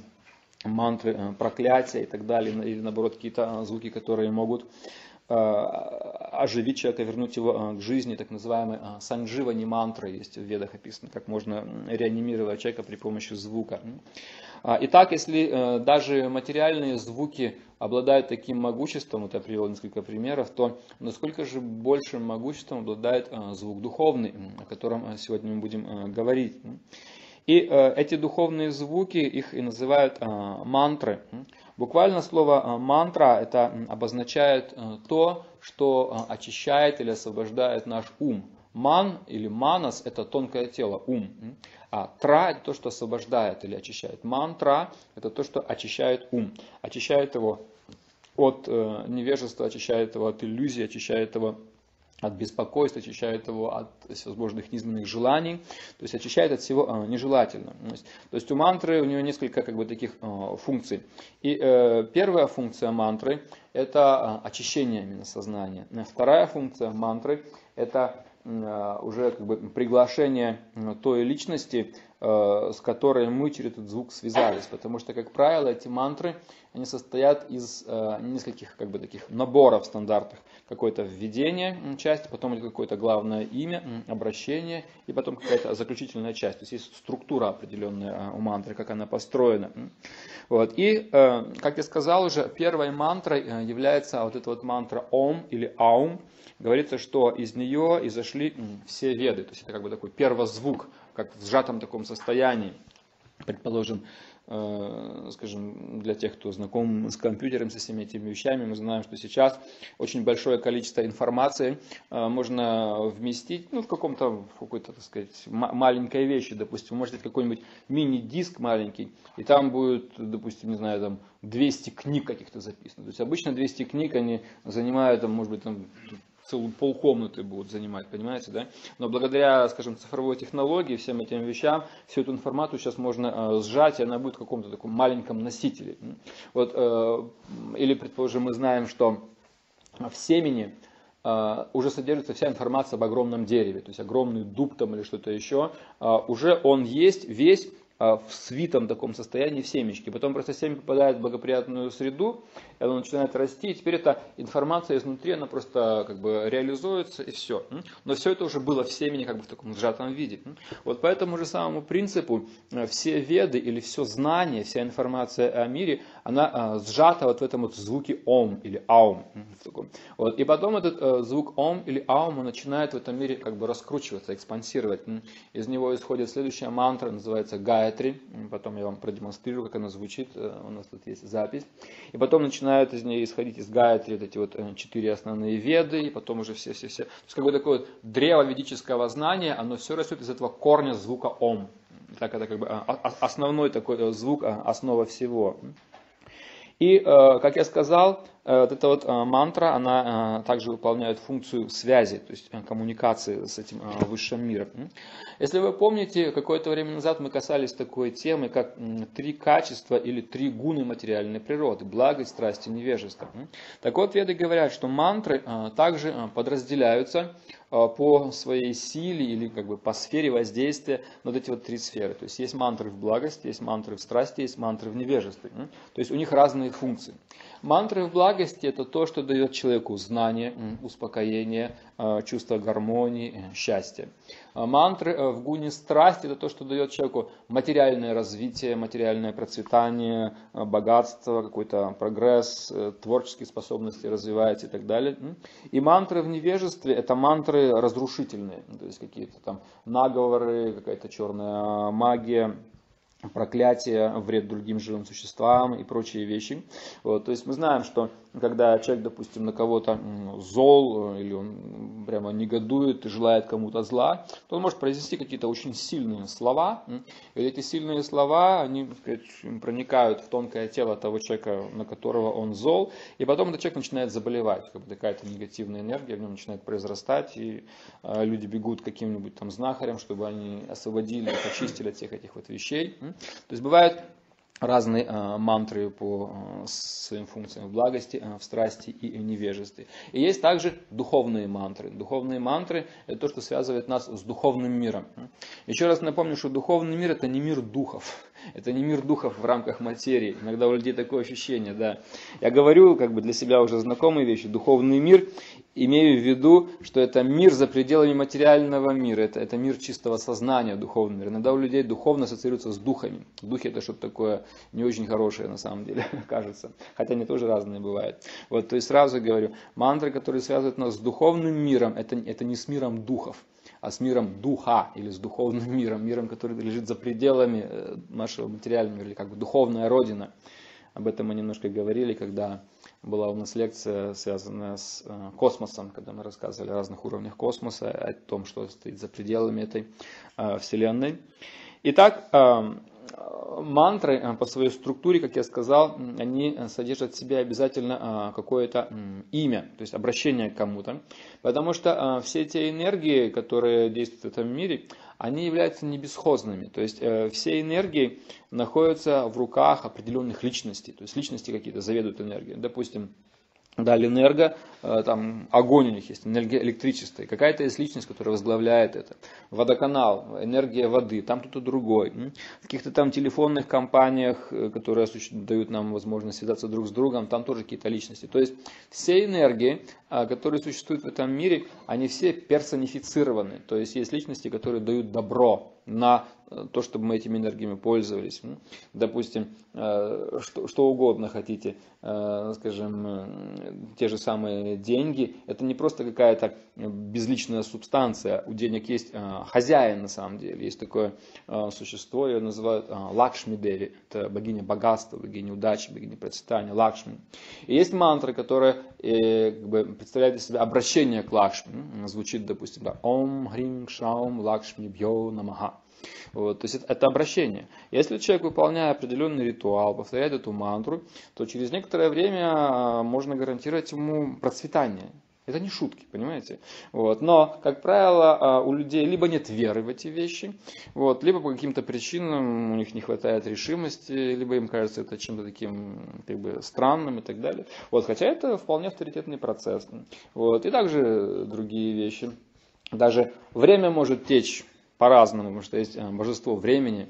мантры, проклятия и так далее, или наоборот какие-то звуки, которые могут оживить человека, вернуть его к жизни, так называемые сандживани мантры есть в ведах описаны, как можно реанимировать человека при помощи звука. Итак, если даже материальные звуки обладают таким могуществом, вот я привел несколько примеров, то насколько же большим могуществом обладает звук духовный, о котором сегодня мы будем говорить. И эти духовные звуки, их и называют мантры. Буквально слово «мантра» это обозначает то, что очищает или освобождает наш ум. Ман или манас – это тонкое тело, ум. А тра – это то, что освобождает или очищает. Мантра – это то, что очищает ум, очищает его от невежества, очищает его от иллюзий, очищает его от беспокойства, очищает его от всевозможных низменных желаний, то есть очищает от всего нежелательного. То есть у мантры, у нее несколько таких функций. И первая функция мантры – это очищение именно сознания. Вторая функция мантры – это уже приглашение той личности, с которой мы через этот звук связались. Потому что, как правило, эти мантры они состоят из нескольких таких наборов стандартных. Какое-то введение часть, потом какое-то главное имя, обращение и потом какая-то заключительная часть. То есть есть структура определенная у мантры, как она построена. Вот. И, как я сказал уже, первой мантрой является вот эта вот мантра «Ом» или «Аум». Говорится, что из нее изошли все веды. То есть это такой первозвук, как в сжатом таком состоянии. Предположим, скажем, для тех, кто знаком с компьютером, со всеми этими вещами, мы знаем, что сейчас очень большое количество информации можно вместить в какой-то, так сказать, маленькой вещи. Допустим, может быть какой-нибудь мини-диск маленький, и там будет, допустим, не знаю, там 200 книг каких-то записано. То есть обычно 200 книг они занимают, может быть, целую полкомнаты будут занимать, понимаете, да? Но благодаря, скажем, цифровой технологии, всем этим вещам, всю эту информацию сейчас можно сжать, и она будет в каком-то таком маленьком носителе. Вот, или, предположим, мы знаем, что в семени уже содержится вся информация об огромном дереве, то есть огромный дуб там или что-то еще, уже он есть весь в свитом таком состоянии в семечке. Потом просто семя попадает в благоприятную среду, и оно начинает расти, и теперь эта информация изнутри, она просто реализуется, и все. Но все это уже было в семени в таком сжатом виде. Вот по этому же самому принципу все веды или все знание, вся информация о мире, она сжата в этом звуке «ом» или «аум». Вот. И потом этот звук «ом» или «аум» он начинает в этом мире раскручиваться, экспансировать. Из него исходит следующая мантра, называется «гая». Потом я вам продемонстрирую, как она звучит, у нас тут есть запись. И потом начинают из нее исходить из гайатри эти 4 основные веды, и потом уже все. То есть такое древо ведического знания, оно все растет из этого корня звука «ом». Так это как бы основной такой звук, основа всего. И, как я сказал, вот эта вот мантра, она также выполняет функцию связи, то есть коммуникации с этим высшим миром. Если вы помните, какое-то время назад мы касались такой темы, как три качества или три гуны материальной природы: благость, страсть и невежество. Так вот, веды говорят, что мантры также подразделяются по своей силе или как бы по сфере воздействия на вот эти вот три сферы. То есть есть мантры в благости, есть мантры в страсти, есть мантры в невежестве. То есть у них разные функции. Мантры в благости — это то, что дает человеку знание, успокоение, чувство гармонии, счастья. Мантры в гуне страсти — это то, что дает человеку материальное развитие, материальное процветание, богатство, какой-то прогресс, творческие способности развиваются и так далее. И мантры в невежестве — это мантры разрушительные, то есть какие-то там наговоры, какая-то черная магия, проклятие, вред другим живым существам и прочие вещи. Вот, то есть мы знаем, что когда человек, допустим, на кого-то зол или он прямо негодует и желает кому-то зла, то он может произнести какие-то очень сильные слова. И эти сильные слова, они, так сказать, проникают в тонкое тело того человека, на которого он зол, и потом этот человек начинает заболевать. Как бы какая-то негативная энергия в нем начинает произрастать, и люди бегут к каким-нибудь там знахарям, чтобы они освободили, почистили от всех этих вот вещей. То есть бывают разные мантры по своим функциям в благости, в страсти и в невежестве. И есть также духовные мантры. Духовные мантры — это то, что связывает нас с духовным миром. Еще раз напомню, что духовный мир — это не мир духов. Это не мир духов в рамках материи. Иногда у людей такое ощущение, да. Я говорю как бы для себя уже знакомые вещи. Духовный мир, имею в виду, что это мир за пределами материального мира. Это мир чистого сознания, духовный мир. Иногда у людей духовно ассоциируется с духами. Духи — это что-то такое не очень хорошее на самом деле, кажется. Хотя они тоже разные бывают. Вот, то есть сразу говорю, мантры, которые связывают нас с духовным миром, это не с миром духов, а с миром духа или с духовным миром, миром, который лежит за пределами нашего материального мира, или как бы духовная родина. Об этом мы немножко говорили, когда была у нас лекция, связанная с космосом, когда мы рассказывали о разных уровнях космоса, о том, что стоит за пределами этой Вселенной. Итак, мантры по своей структуре, как я сказал, они содержат в себе обязательно какое-то имя, то есть обращение к кому-то, потому что все те энергии, которые действуют в этом мире, они являются небесхозными, то есть все энергии находятся в руках определенных личностей, то есть личности какие-то заведуют энергией, допустим, дали энерго, там огонь у них есть, энергия электричества, какая-то есть личность, которая возглавляет это. Водоканал, энергия воды, там кто-то другой. В каких-то там телефонных компаниях, которые дают нам возможность связаться друг с другом, там тоже какие-то личности. То есть все энергии, которые существуют в этом мире, они все персонифицированы. То есть есть личности, которые дают добро на то, чтобы мы этими энергиями пользовались. Допустим, что угодно хотите, скажем, те же самые деньги. Это не просто какая-то безличная субстанция. У денег есть хозяин на самом деле. Есть такое существо, ее называют Лакшми-деви. Это богиня богатства, богиня удачи, богиня процветания, Лакшми. И есть мантры, которые как бы представляют из себя обращение к Лакшми. Звучит, допустим, да, Ом Хрим Шаум Лакшми Бьо Намаха. Вот, то есть это обращение. Если человек, выполняя определенный ритуал, повторяет эту мантру, то через некоторое время можно гарантировать ему процветание. Это не шутки, понимаете? Вот. Но, как правило, у людей либо нет веры в эти вещи, вот, либо по каким-то причинам у них не хватает решимости, либо им кажется это чем-то таким как бы странным и так далее. Вот, хотя это вполне авторитетный процесс. Вот. И также другие вещи. Даже время может течь по-разному, потому что есть божество времени.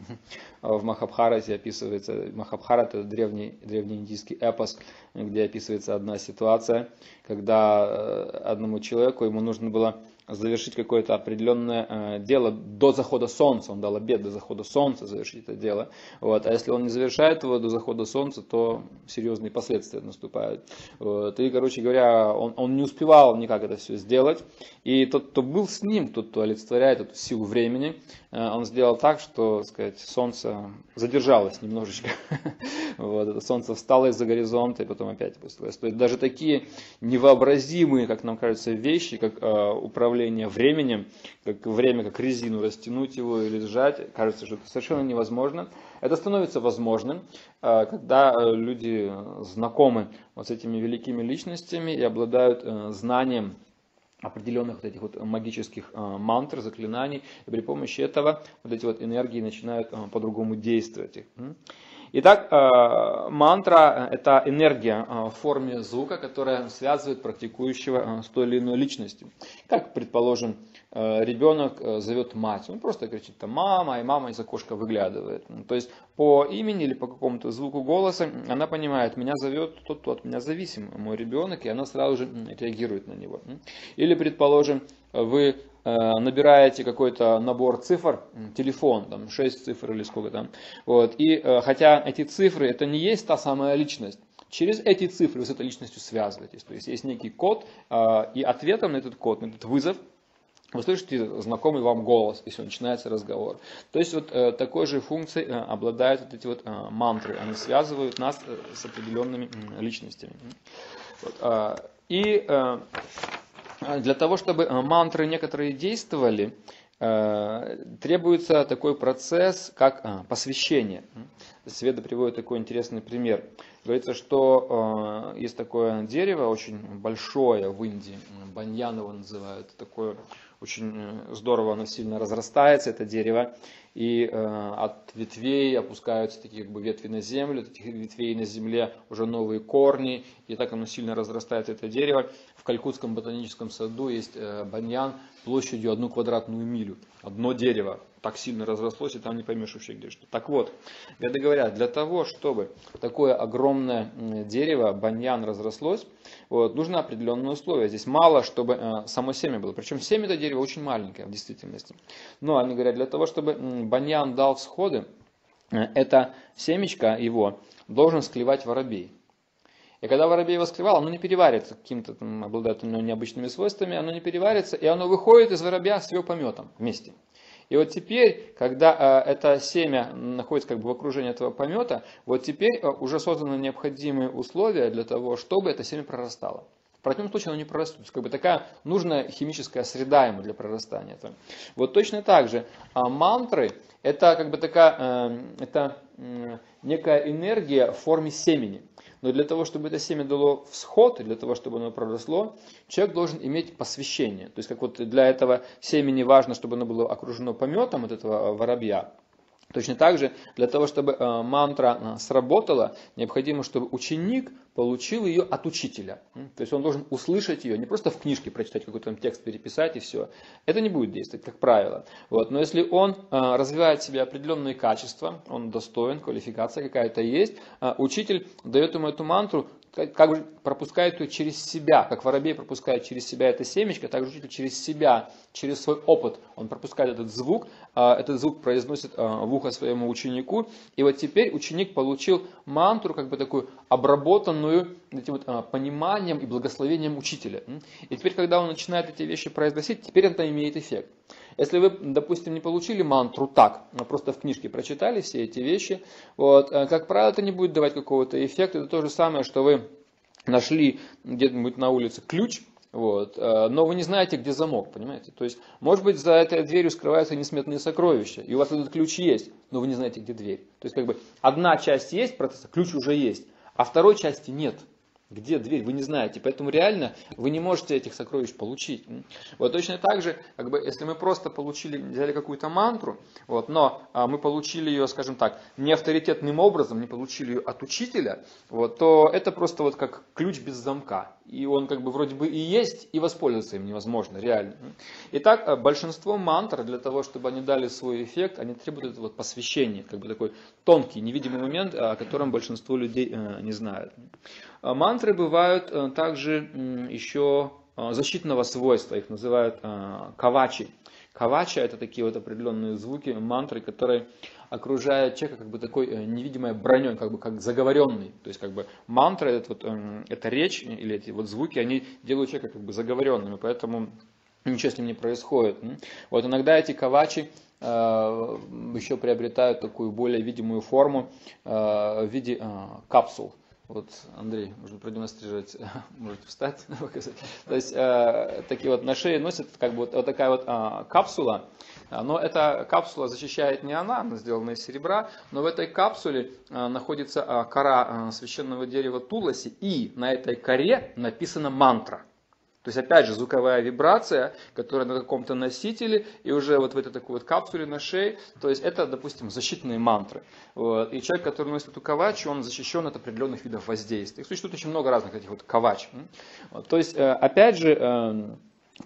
В Махабхарате описывается, Махабхарата — это древнеиндийский эпос, где описывается одна ситуация, когда одному человеку, ему нужно было завершить какое-то определенное дело до захода солнца. Он дал обет до захода солнца завершить это дело. Вот. А если он не завершает его до захода солнца, то серьезные последствия наступают. Вот. И, короче говоря, он не успевал никак это все сделать. И тот, кто был с ним, тот, кто олицетворяет эту силу времени, он сделал так, что, сказать, солнце задержалось немножечко. Вот. Это солнце встало из-за горизонта и потом опять опустилось. Даже такие невообразимые, как нам кажется, вещи, как управление управление временем, время как резину растянуть его или сжать, кажется, что это совершенно невозможно. Это становится возможным, когда люди знакомы вот с этими великими личностями и обладают знанием определенных вот этих вот магических мантр, заклинаний, и при помощи этого вот эти вот энергии начинают по-другому действовать. Итак, мантра – это энергия в форме звука, которая связывает практикующего с той или иной личностью. Как, предположим, ребенок зовет мать, он просто кричит там «мама», и мама из окошка выглядывает. То есть по имени или по какому-то звуку голоса она понимает, меня зовет тот, кто от меня зависим, мой ребенок, и она сразу же реагирует на него. Или, предположим, вы набираете какой-то набор цифр, телефон, там 6 цифр или сколько там, вот, и хотя эти цифры это не есть та самая личность, через эти цифры вы с этой личностью связываетесь, то есть есть некий код, и ответом на этот код, на этот вызов, вы слышите знакомый вам голос, если начинается разговор. То есть вот такой же функцией обладают вот эти вот мантры, они связывают нас с определенными личностями. Вот, для того, чтобы мантры некоторые действовали, требуется такой процесс, как посвящение. Сведа приводит такой интересный пример. Говорится, что есть такое дерево, очень большое в Индии, баньян его называют, такое очень здорово, оно сильно разрастается, это дерево, и от ветвей опускаются такие как бы ветви на землю, от этих ветвей на земле уже новые корни, и так оно сильно разрастается, это дерево. В Калькутском ботаническом саду есть баньян площадью 1 квадратную милю, одно дерево. Так сильно разрослось, и там не поймешь вообще где что. Так вот, веды говорят, для того, чтобы такое огромное дерево, баньян, разрослось, вот, нужно определенные условия. Здесь мало, чтобы само семя было. Причем семя это дерево очень маленькое в действительности. Но они говорят, для того, чтобы баньян дал всходы, это семечко его должен склевать воробей. И когда воробей его склевал, оно не переварится, каким-то там обладает у него необычными свойствами, оно не переварится, и оно выходит из воробья с его пометом вместе. И вот теперь, когда это семя находится как бы в окружении этого помета, вот теперь уже созданы необходимые условия для того, чтобы это семя прорастало. В противном случае оно не прорастет. Как бы такая нужная химическая среда ему для прорастания. Вот точно так же мантры – это как бы такая, это некая энергия в форме семени. Но для того, чтобы это семя дало всход, и для того, чтобы оно проросло, человек должен иметь посвящение. То есть, как вот для этого семени важно, чтобы оно было окружено пометом от этого воробья. Точно так же, для того, чтобы мантра сработала, необходимо, чтобы ученик получил ее от учителя. То есть он должен услышать ее, не просто в книжке прочитать какой-то там текст, переписать и все. Это не будет действовать, как правило. Вот. Но если он развивает в себе определенные качества, он достоин, квалификация какая-то есть, учитель дает ему эту мантру, как бы пропускает ее через себя, как воробей пропускает через себя это семечко, так же учитель через себя, через свой опыт, он пропускает этот звук произносит в ухо своему ученику, и вот теперь ученик получил мантру, как бы такую обработанную этим вот пониманием и благословением учителя. И теперь, когда он начинает эти вещи произносить, теперь это имеет эффект. Если вы, допустим, не получили мантру так, а просто в книжке прочитали все эти вещи, вот, как правило, это не будет давать какого-то эффекта. Это то же самое, что вы нашли где-нибудь на улице ключ, вот, но вы не знаете, где замок, понимаете? То есть, может быть, за этой дверью скрываются несметные сокровища, и у вас этот ключ есть, но вы не знаете, где дверь. То есть, как бы, одна часть есть процесса, ключ уже есть, а второй части нет. Где дверь, вы не знаете, поэтому реально вы не можете этих сокровищ получить. Вот точно так же, как бы, если мы просто взяли какую-то мантру, вот, но мы получили ее, скажем так, не авторитетным образом, не получили ее от учителя, вот, то это просто вот как ключ без замка. И он как бы вроде бы и есть, и воспользоваться им невозможно, реально. Итак, большинство мантр для того, чтобы они дали свой эффект, они требуют этого посвящения, как бы такой тонкий, невидимый момент, о котором большинство людей не знают. Мантры бывают также еще защитного свойства, их называют кавачи. Кавача – это такие вот определенные звуки, мантры, которые окружают человека как бы такой невидимой броней, как бы как заговоренный. То есть как бы мантра, эта речь или эти вот звуки, они делают человека как бы заговоренными, поэтому ничего с ним не происходит. Вот иногда эти кавачи еще приобретают такую более видимую форму в виде капсул. Вот, Андрей, можно продемонстрировать, можете встать, показать. То есть, такие вот на шее носят, как бы вот такая вот капсула. Но эта капсула защищает не она сделана из серебра, но в этой капсуле находится кора священного дерева туласи, и на этой коре написана мантра. То есть, опять же, звуковая вибрация, которая на каком-то носителе, и уже вот в этой такой вот капсуле на шее, то есть, это, допустим, защитные мантры. Вот. И человек, который носит эту ковачу, он защищен от определенных видов воздействий. Существует очень много разных этих вот ковач. То есть, опять же,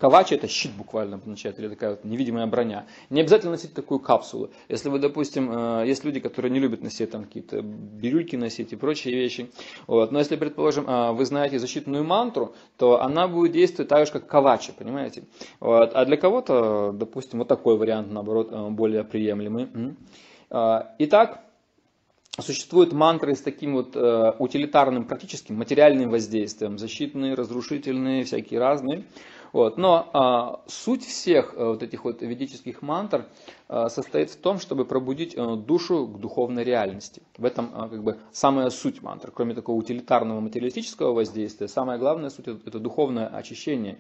ковача — это щит буквально означает, или такая вот невидимая броня. Не обязательно носить такую капсулу. Если вы, допустим, есть люди, которые не любят носить там какие-то бирюльки носить и прочие вещи. Вот. Но если, предположим, вы знаете защитную мантру, то она будет действовать так же, как ковача, понимаете? Вот. А для кого-то, допустим, вот такой вариант, наоборот, более приемлемый. Итак, существуют мантры с таким вот утилитарным, практическим, материальным воздействием. Защитные, разрушительные, всякие разные. Вот. Но суть всех вот этих вот ведических мантр состоит в том, чтобы пробудить душу к духовной реальности. В этом как бы самая суть мантр. Кроме такого утилитарного материалистического воздействия, самая главная суть — это духовное очищение.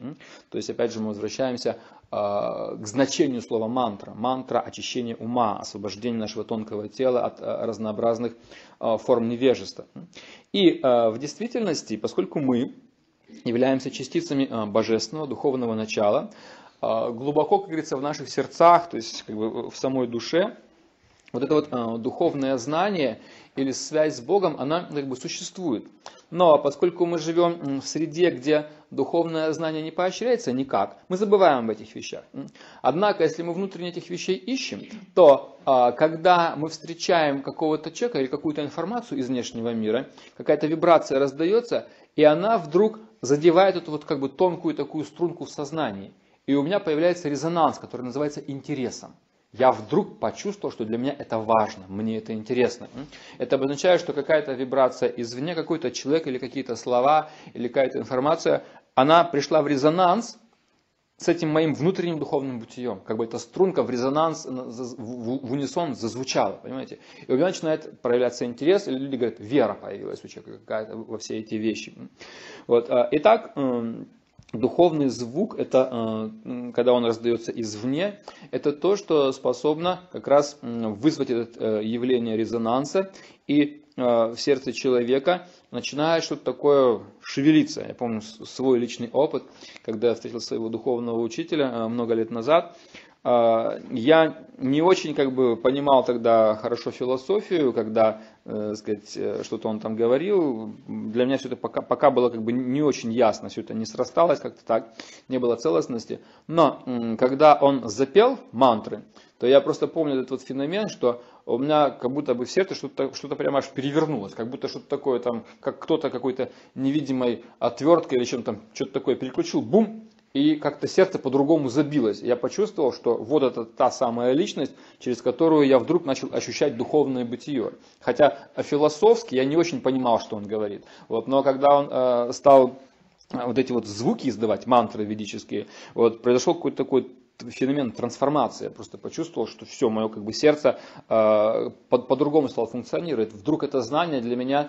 То есть, опять же, мы возвращаемся к значению слова мантра. Мантра — очищение ума, освобождение нашего тонкого тела от разнообразных форм невежества. И в действительности, поскольку мы являемся частицами божественного, духовного начала, глубоко, как говорится, в наших сердцах, то есть как бы в самой душе, вот это вот духовное знание или связь с Богом, она как бы существует. Но поскольку мы живем в среде, где духовное знание не поощряется никак, мы забываем об этих вещах. Однако, если мы внутренне этих вещей ищем, то когда мы встречаем какого-то человека или какую-то информацию из внешнего мира, какая-то вибрация раздается, и она вдруг задевает эту вот как бы тонкую такую струнку в сознании. И у меня появляется резонанс, который называется интересом. Я вдруг почувствовал, что для меня это важно, мне это интересно. Это обозначает, что какая-то вибрация извне, какой-то человек или какие-то слова, или какая-то информация, она пришла в резонанс с этим моим внутренним духовным бытием. Как бы эта струнка в резонанс, в унисон зазвучала, понимаете? И у меня начинает проявляться интерес, или люди говорят, вера появилась у человека какая-то во все эти вещи. Вот. Итак, духовный звук, это когда он раздается извне, это то, что способно как раз вызвать это явление резонанса, и в сердце человека начинает что-то такое шевелиться. Я помню свой личный опыт, когда я встретил своего духовного учителя много лет назад. Я не очень как бы понимал тогда хорошо философию, когда что-то он там говорил. Для меня все это пока было как бы не очень ясно, все это не срасталось как-то так, не было целостности. Но когда он запел мантры, то я просто помню этот вот феномен, что у меня как будто бы в сердце что-то прямо аж перевернулось, как будто что-то такое там, как кто-то какой-то невидимой отверткой или чем-то, что-то такое переключил, бум! И как-то сердце по-другому забилось. Я почувствовал, что вот это та самая личность, через которую я вдруг начал ощущать духовное бытие. Хотя философски я не очень понимал, что он говорит. Вот, но когда он стал вот эти вот звуки издавать, мантры ведические, вот, произошел какой-то такой феномен трансформации. Я просто почувствовал, что все, мое как бы сердце по-другому стало функционировать. Вдруг это знание для меня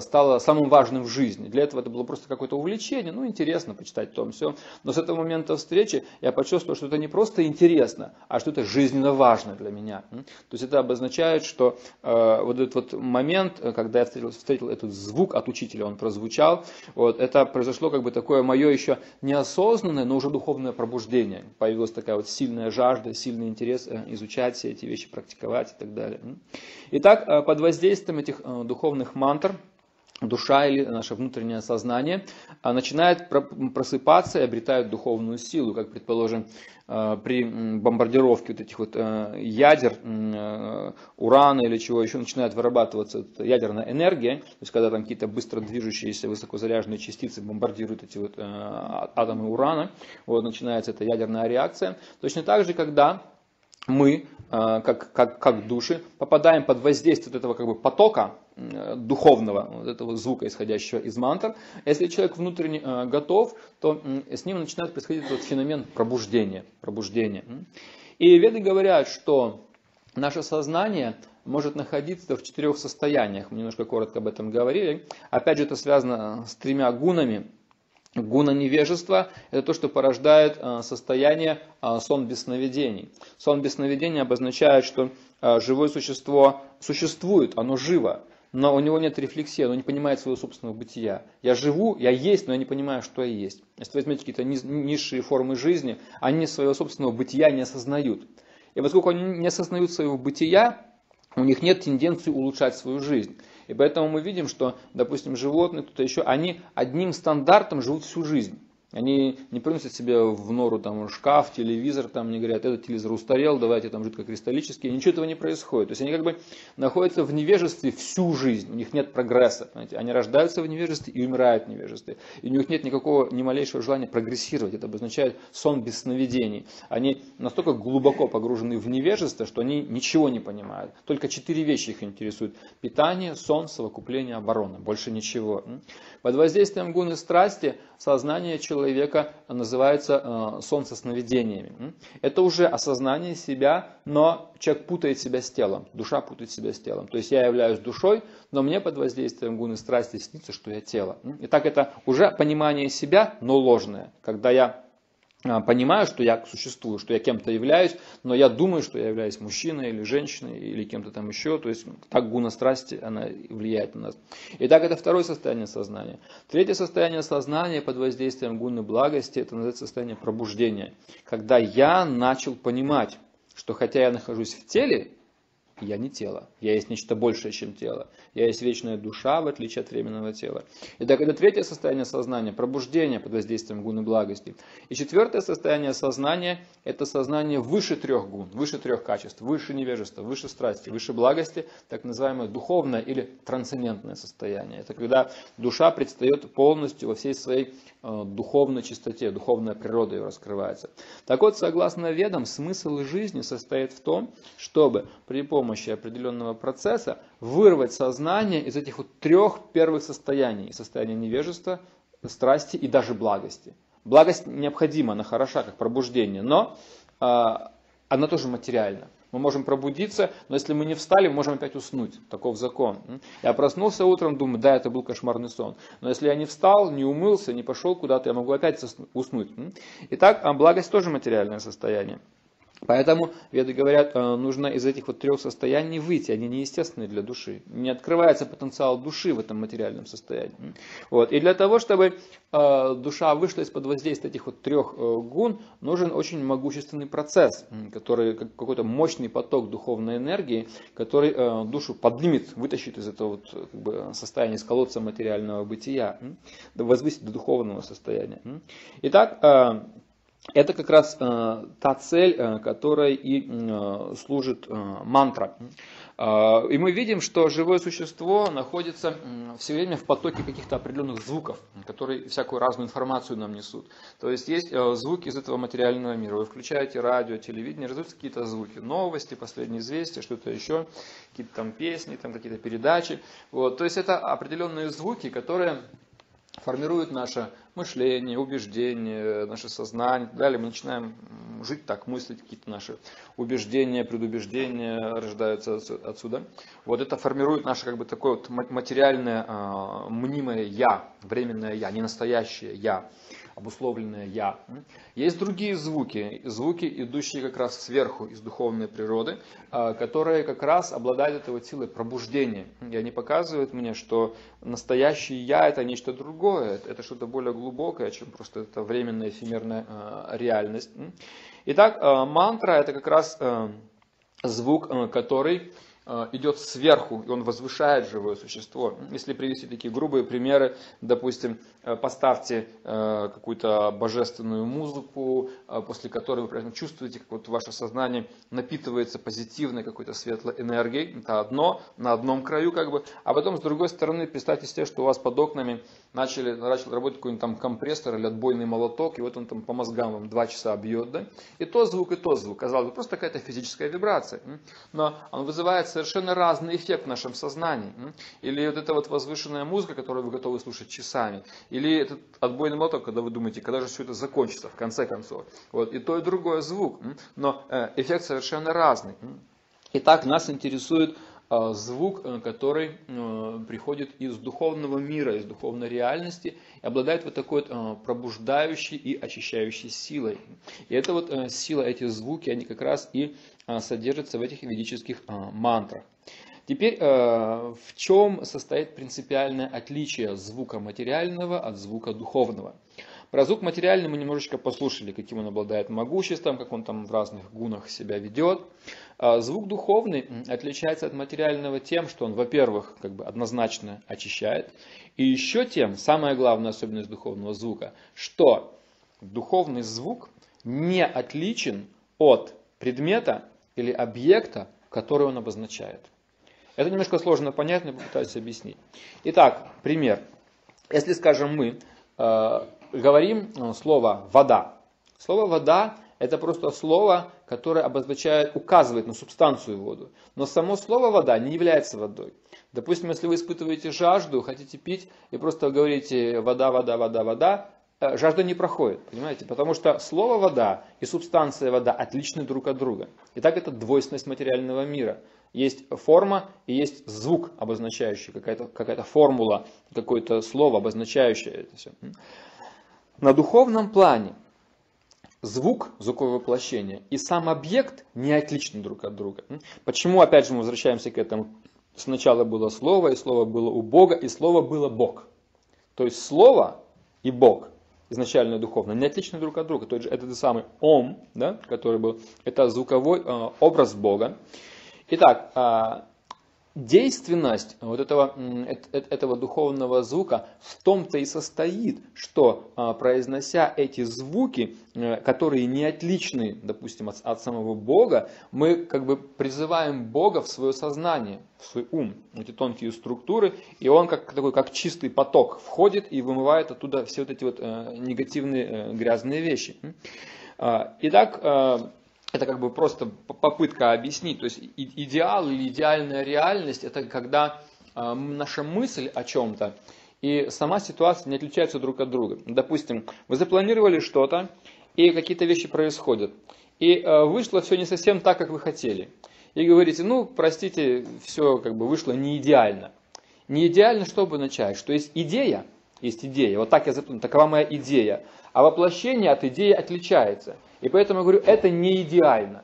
стало самым важным в жизни. Для этого это было просто какое-то увлечение, ну интересно почитать то, все. Но с этого момента встречи я почувствовал, что это не просто интересно, а что это жизненно важно для меня. То есть это обозначает, что вот этот вот момент, когда я встретил этот звук от учителя, он прозвучал, вот, это произошло как бы такое мое еще неосознанное, но уже духовное пробуждение. Появилась такая вот сильная жажда, сильный интерес изучать все эти вещи, практиковать и так далее. Итак, под воздействием этих духовных мантр душа или наше внутреннее сознание начинает просыпаться и обретает духовную силу, как, предположим, при бомбардировке вот этих вот ядер, урана или чего еще, начинает вырабатываться ядерная энергия, то есть когда там какие-то быстро движущиеся высокозаряженные частицы бомбардируют эти вот атомы урана, вот начинается эта ядерная реакция. Точно так же, когда мы, как души, попадаем под воздействие вот этого как бы потока духовного, вот этого звука, исходящего из мантр. Если человек внутренне готов, то с ним начинает происходить этот феномен пробуждения. И веды говорят, что наше сознание может находиться в четырех состояниях. Мы немножко коротко об этом говорили. Опять же, это связано с тремя гунами. Гуна невежества – это то, что порождает состояние сон без сновидений. Сон без сновидений обозначает, что живое существо существует, оно живо, но у него нет рефлексии, оно не понимает своего собственного бытия. Я живу, я есть, но я не понимаю, что я есть. Если возьмете какие-то низшие формы жизни, они своего собственного бытия не осознают. И поскольку они не осознают своего бытия, у них нет тенденции улучшать свою жизнь. И поэтому мы видим, что, допустим, животные, кто-то еще, они одним стандартом живут всю жизнь. Они не приносят себе в нору там, шкаф, телевизор, там, не говорят, этот телевизор устарел, давайте там жидкокристаллический. Ничего этого не происходит. То есть они как бы находятся в невежестве всю жизнь, у них нет прогресса. Понимаете? Они рождаются в невежестве и умирают в невежестве. И у них нет никакого, ни малейшего желания прогрессировать. Это обозначает сон без сновидений. Они настолько глубоко погружены в невежество, что они ничего не понимают. Только четыре вещи их интересуют. Питание, сон, совокупление, оборона. Больше ничего. Под воздействием гуны страсти сознание человека называется сон со сновидениями. Это уже осознание себя, но человек путает себя с телом, душа путает себя с телом. То есть я являюсь душой, но мне под воздействием гуны страсти снится, что я тело. Итак, это уже понимание себя, но ложное. Когда я понимаю, что я существую, что я кем-то являюсь, но я думаю, что я являюсь мужчиной или женщиной, или кем-то там еще. То есть так гуна страсти, она влияет на нас. Итак, это второе состояние сознания. Третье состояние сознания под воздействием гуны благости, это называется состояние пробуждения. Когда я начал понимать, что хотя я нахожусь в теле, я не тело. Я есть нечто большее, чем тело. Я есть вечная душа, в отличие от временного тела. Итак, это третье состояние сознания, пробуждение под воздействием гуны благости. И четвертое состояние сознания, это сознание выше трех гун, выше трех качеств, выше невежества, выше страсти, выше благости, так называемое духовное или трансцендентное состояние. Это когда душа предстает полностью во всей своей духовной чистоте, духовная природа ее раскрывается. Так вот, согласно ведам, смысл жизни состоит в том, чтобы при помощи определенного процесса вырвать сознание из этих вот трех первых состояний. Состояния невежества, страсти и даже благости. Благость необходима, она хороша, как пробуждение, но она тоже материальна. Мы можем пробудиться, но если мы не встали, мы можем опять уснуть. Таков закон. Я проснулся утром, думаю, да, это был кошмарный сон. Но если я не встал, не умылся, не пошел куда-то, я могу опять уснуть. Итак, благость тоже материальное состояние. Поэтому, веды говорят, нужно из этих вот трех состояний выйти, они неестественны для души. Не открывается потенциал души в этом материальном состоянии. Вот. И для того, чтобы душа вышла из-под воздействия этих вот трех гун, нужен очень могущественный процесс, который какой-то мощный поток духовной энергии, который душу поднимет, вытащит из этого вот, как бы, состояния, из колодца материального бытия, возвысит до духовного состояния. Итак, это как раз та цель, которой и служит мантра. И мы видим, что живое существо находится все время в потоке каких-то определенных звуков, которые всякую разную информацию нам несут. То есть звуки из этого материального мира. Вы включаете радио, телевидение, раздаются какие-то звуки. Новости, последние известия, что-то еще, какие-то там песни, там какие-то передачи. Вот. То есть это определенные звуки, которые формируют наше мышление, убеждения, наше сознание и так далее. Мы начинаем жить так, мыслить, какие-то наши убеждения, предубеждения рождаются отсюда. Вот это формирует наше как бы такое вот материальное, мнимое «я», временное «я», ненастоящее «я», обусловленное «я». Есть другие звуки, звуки, идущие как раз сверху, из духовной природы, которые как раз обладают этой вот силой пробуждения. И они показывают мне, что настоящее «я» — это нечто другое, это что-то более глубокое, чем просто это временная эфемерная реальность. Итак, мантра — это как раз звук, который идет сверху, и он возвышает живое существо. Если привести такие грубые примеры, допустим, поставьте какую-то божественную музыку, после которой вы прямо чувствуете, как вот ваше сознание напитывается позитивной какой-то светлой энергией. Это одно, на одном краю как бы. А потом, с другой стороны, представьте себе, что у вас под окнами начал работать какой-нибудь там компрессор или отбойный молоток, и вот он там по мозгам вам 2 часа бьет, да? И то звук, казалось бы, просто какая-то физическая вибрация. Но он вызывает совершенно разный эффект в нашем сознании. Или вот эта вот возвышенная музыка, которую вы готовы слушать часами. Или этот отбойный молоток, когда вы думаете, когда же все это закончится, в конце концов. Вот. И то, и другое звук. Но эффект совершенно разный. Итак, нас интересует звук, который приходит из духовного мира, из духовной реальности, и обладает вот такой вот пробуждающей и очищающей силой. И эта вот сила, эти звуки, они как раз и содержатся в этих ведических мантрах. Теперь, в чем состоит принципиальное отличие звука материального от звука духовного? Про звук материальный мы немножечко послушали, каким он обладает могуществом, как он там в разных гунах себя ведет. Звук духовный отличается от материального тем, что он, во-первых, как бы однозначно очищает, и еще тем, самая главная особенность духовного звука, что духовный звук не отличен от предмета или объекта, который он обозначает. Это немножко сложно понять, но я попытаюсь объяснить. Итак, пример. Если, скажем, мы говорим слово «вода». Слово «вода» – это просто слово, которое обозначает, указывает на субстанцию воду. Но само слово «вода» не является водой. Допустим, если вы испытываете жажду, хотите пить, и просто говорите «вода, вода, вода, вода», жажда не проходит, понимаете? Потому что слово «вода» и субстанция «вода» отличны друг от друга. Итак, это двойственность материального мира. Есть форма и есть звук, обозначающий, какая-то формула, какое-то слово, обозначающее это все. На духовном плане звук, звуковое воплощение и сам объект не отличны друг от друга. Почему, опять же, мы возвращаемся к этому? Сначала было слово, и слово было у Бога, и слово было Бог. То есть слово и Бог изначально духовно не отличны друг от друга. То есть это самый Ом, да, который был, это звуковой образ Бога. Итак, действенность вот этого духовного звука в том-то и состоит, что, произнося эти звуки, которые не отличны, допустим, от самого Бога, мы как бы призываем Бога в свое сознание, в свой ум, эти тонкие структуры, и он как такой, как чистый поток входит и вымывает оттуда все вот эти вот негативные, грязные вещи. Итак, это как бы просто попытка объяснить, то есть идеал или идеальная реальность – это когда наша мысль о чем-то и сама ситуация не отличаются друг от друга. Допустим, вы запланировали что-то, и какие-то вещи происходят, и вышло все не совсем так, как вы хотели. И говорите, ну, простите, все как бы вышло не идеально. Не идеально, что обозначает, что есть идея, вот так я запомнил, такова моя идея, а воплощение от идеи отличается. И поэтому я говорю, это не идеально.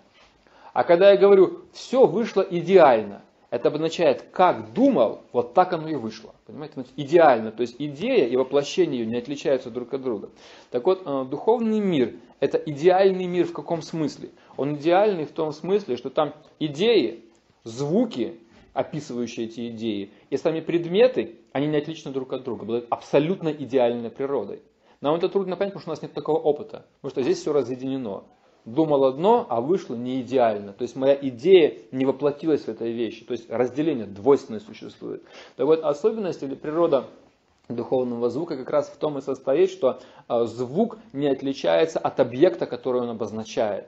А когда я говорю, все вышло идеально, это обозначает, как думал, вот так оно и вышло. Понимаете? Идеально. То есть идея и воплощение ее не отличаются друг от друга. Так вот, духовный мир – это идеальный мир в каком смысле? Он идеальный в том смысле, что там идеи, звуки, описывающие эти идеи, и сами предметы, они не отличны друг от друга, обладают абсолютно идеальной природой. Нам это трудно понять, потому что у нас нет такого опыта. Потому что здесь все разъединено. Думал одно, а вышло не идеально. То есть моя идея не воплотилась в этой вещи. То есть разделение, двойственное существует. Так вот, особенность или природа духовного звука как раз в том и состоит, что звук не отличается от объекта, который он обозначает.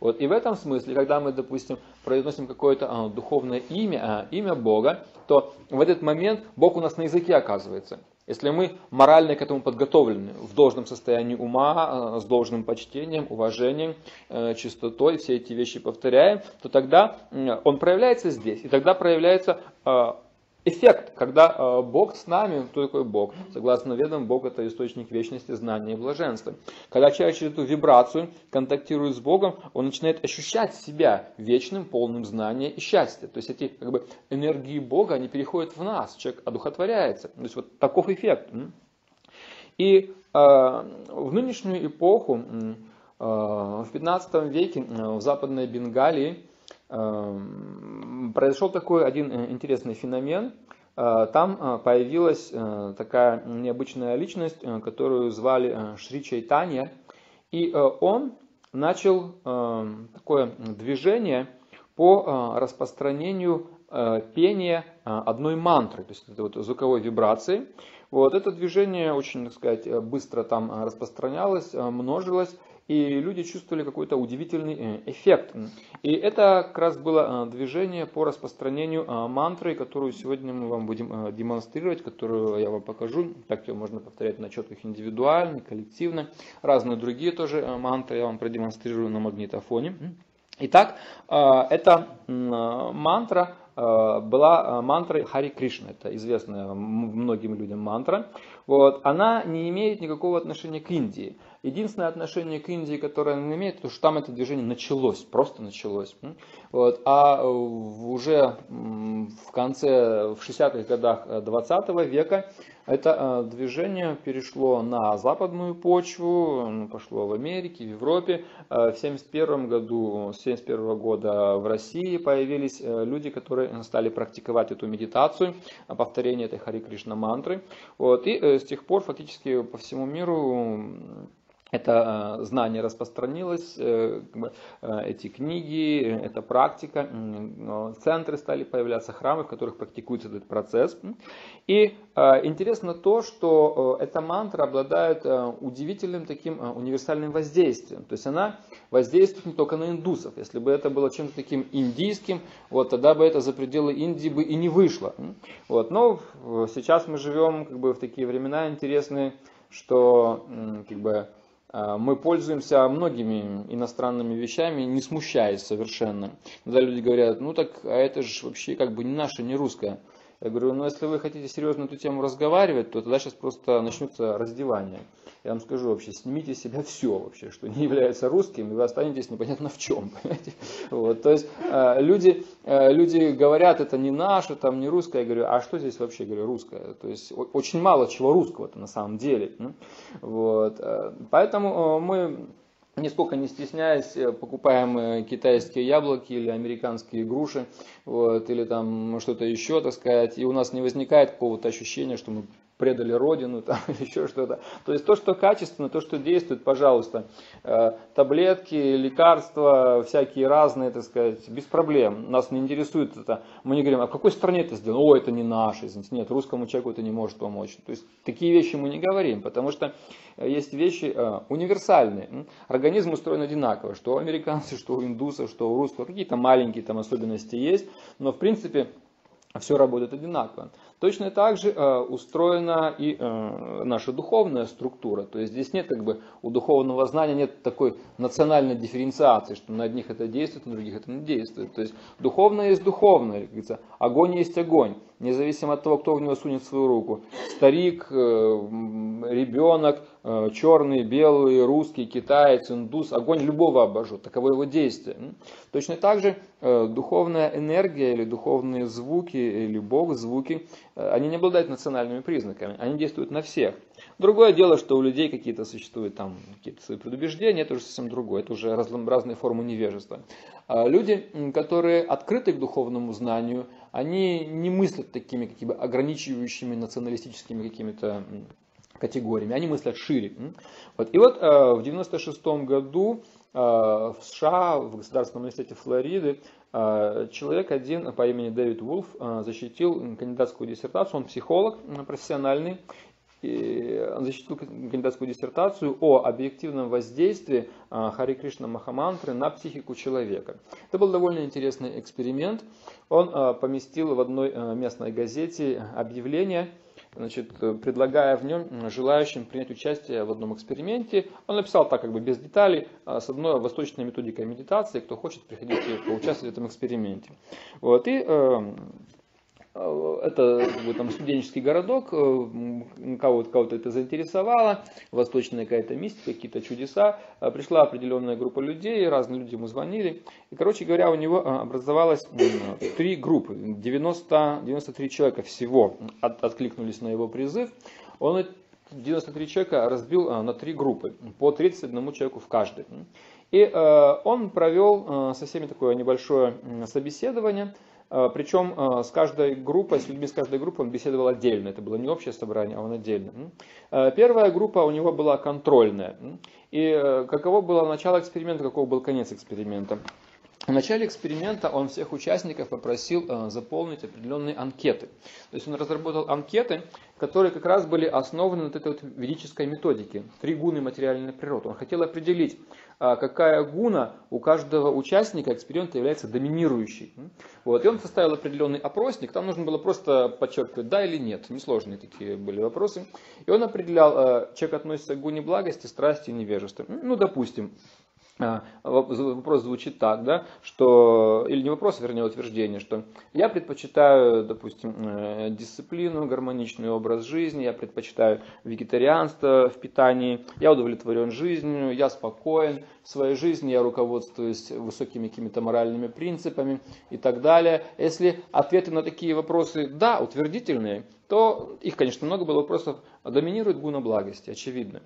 Вот. И в этом смысле, когда мы, допустим, произносим какое-то духовное имя, имя Бога, то в этот момент Бог у нас на языке оказывается. Если мы морально к этому подготовлены, в должном состоянии ума, с должным почтением, уважением, чистотой, все эти вещи повторяем, то тогда он проявляется здесь, и тогда проявляется эффект, когда Бог с нами. Кто такой Бог? Согласно ведам, Бог – это источник вечности, знания и блаженства. Когда человек через эту вибрацию контактирует с Богом, он начинает ощущать себя вечным, полным знания и счастья. То есть эти как бы энергии Бога, они переходят в нас, человек одухотворяется. То есть вот таков эффект. И в нынешнюю эпоху, в 15 веке в Западной Бенгалии, произошел такой один интересный феномен. Там появилась такая необычная личность, которую звали Шри Чайтанья. И он начал такое движение по распространению пения одной мантры, то есть это вот звуковой вибрации. Вот это движение очень, так сказать, быстро там распространялось, множилось. И люди чувствовали какой-то удивительный эффект. И это как раз было движение по распространению мантры, которую сегодня мы вам будем демонстрировать, которую я вам покажу. Так ее можно повторять на четках индивидуально, коллективно. Разные другие тоже мантры я вам продемонстрирую на магнитофоне. Итак, эта мантра была мантра Харе Кришна, это известная многим людям мантра. Вот. Она не имеет никакого отношения к Индии. Единственное отношение к Индии, которое она имеет, то что там это движение началось, просто началось. Вот. А уже в конце, в 60-х годах 20 века это движение перешло на западную почву, пошло в Америке, в Европе. В 1971 году, с 1971 года в России появились люди, которые стали практиковать эту медитацию, повторение этой Харе Кришна мантры. Вот. И с тех пор фактически по всему миру это знание распространилось, эти книги, эта практика, центры стали появляться, храмы, в которых практикуется этот процесс. И интересно то, что эта мантра обладает удивительным таким универсальным воздействием. То есть она воздействует не только на индусов. Если бы это было чем-то таким индийским, вот, тогда бы это за пределы Индии бы и не вышло. Вот. Но сейчас мы живем как бы в такие времена интересные, что как бы мы пользуемся многими иностранными вещами, не смущаясь совершенно. Когда люди говорят, ну так, а это же вообще как бы не наше, не русское. Я говорю, ну если вы хотите серьезно эту тему разговаривать, то тогда сейчас просто начнется раздевание. Я вам скажу вообще, снимите с себя все вообще, что не является русским, и вы останетесь непонятно в чем. Вот, то есть люди говорят, это не наше, там не русское. Я говорю, а что здесь вообще, говорю, русское? То есть очень мало чего русского-то на самом деле. Вот, поэтому мы, нисколько не стесняясь, покупаем китайские яблоки или американские груши, вот, или там что-то еще, так сказать, и у нас не возникает какого-то ощущения, что мы предали родину, там, еще что-то. То есть то, что качественно, то, что действует, пожалуйста, таблетки, лекарства, всякие разные, так сказать, без проблем. Нас не интересует это. Мы не говорим, а в какой стране это сделано? О, это не наше, извините. Нет, русскому человеку это не может помочь. То есть такие вещи мы не говорим, потому что есть вещи универсальные. Организм устроен одинаково, что у американцев, что у индусов, что у русского. Какие-то маленькие там особенности есть, но в принципе все работает одинаково. Точно так же устроена и наша духовная структура. То есть здесь нет как бы у духовного знания нет такой национальной дифференциации, что на одних это действует, на других это не действует. То есть духовное есть духовное, как говорится, огонь есть огонь, независимо от того, кто в него сунет свою руку. Старик, ребенок, черный, белый, русский, китаец, индус, огонь любого обожжет, таково его действие. Точно так же духовная энергия или духовные звуки, или Бог, звуки, они не обладают национальными признаками, они действуют на всех. Другое дело, что у людей какие-то существуют там какие-то свои предубеждения, это уже совсем другое, это уже разные формы невежества. Люди, которые открыты к духовному знанию, они не мыслят такими как бы ограничивающими националистическими какими-то категориями, они мыслят шире. Вот. И вот в 1996 году в США, в Государственном университете Флориды, человек один по имени Дэвид Вулф защитил кандидатскую диссертацию, он психолог профессиональный, и он защитил кандидатскую диссертацию о объективном воздействии Харе Кришна Махамантры на психику человека. Это был довольно интересный эксперимент. Он поместил в одной местной газете объявление, значит, предлагая в нем желающим принять участие в одном эксперименте. Он написал так, как бы без деталей, с одной восточной методикой медитации, кто хочет, приходите поучаствовать в этом эксперименте. Вот, и это как бы, там, студенческий городок, кого-то это заинтересовало, восточная какая-то мистика, какие-то чудеса. Пришла определенная группа людей, разные люди ему звонили. И, короче говоря, у него образовалось три группы, 93 человека всего откликнулись на его призыв. Он 93 человека разбил на три группы, по 31 человеку в каждой. И он провел со всеми такое небольшое собеседование. Причем с каждой группой, с людьми с каждой группы он беседовал отдельно. Это было не общее собрание, а он отдельно. Первая группа у него была контрольная. И каково было начало эксперимента, каков был конец эксперимента? В начале эксперимента он всех участников попросил заполнить определенные анкеты. То есть он разработал анкеты, которые как раз были основаны на этой вот ведической методике. Три гуны материальной природы. Он хотел определить, какая гуна у каждого участника эксперимента является доминирующей. Вот. И он составил определенный опросник. Там нужно было просто подчеркивать да или нет. Несложные такие были вопросы. И он определял, человек относится к гуне благости, страсти и невежества. Ну, допустим. Вопрос звучит так, да, что, или не вопрос, вернее утверждение, что я предпочитаю, допустим, дисциплину, гармоничный образ жизни, я предпочитаю вегетарианство в питании, я удовлетворен жизнью, я спокоен в своей жизни, я руководствуюсь высокими какими-то моральными принципами и так далее. Если ответы на такие вопросы, да, утвердительные, то их, конечно, много было вопросов, доминирует гуна благости, очевидно.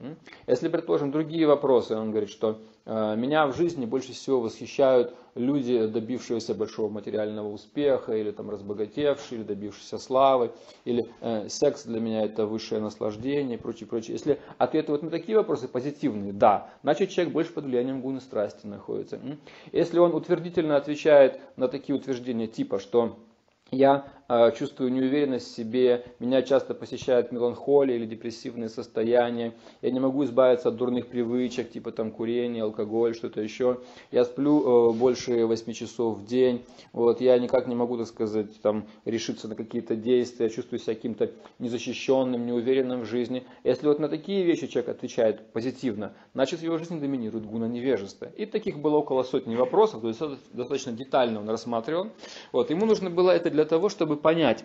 Если, предположим, другие вопросы, он говорит, что меня в жизни больше всего восхищают люди, добившиеся большого материального успеха, или там разбогатевшие, или добившиеся славы, или секс для меня это высшее наслаждение, и прочее, прочее. Если ответы вот на такие вопросы позитивные, да, значит человек больше под влиянием гуны страсти находится. Если он утвердительно отвечает на такие утверждения типа, что я чувствую неуверенность в себе, меня часто посещают меланхолия или депрессивные состояния, я не могу избавиться от дурных привычек, типа там курение, алкоголь, что-то еще, я сплю больше 8 часов в день, вот, я никак не могу, так сказать, там, решиться на какие-то действия, я чувствую себя каким-то незащищенным, неуверенным в жизни. Если вот на такие вещи человек отвечает позитивно, значит в его жизни доминирует гуна невежества. И таких было около сотни вопросов, то есть достаточно детально он рассматривал. Вот, ему нужно было это для того, чтобы понять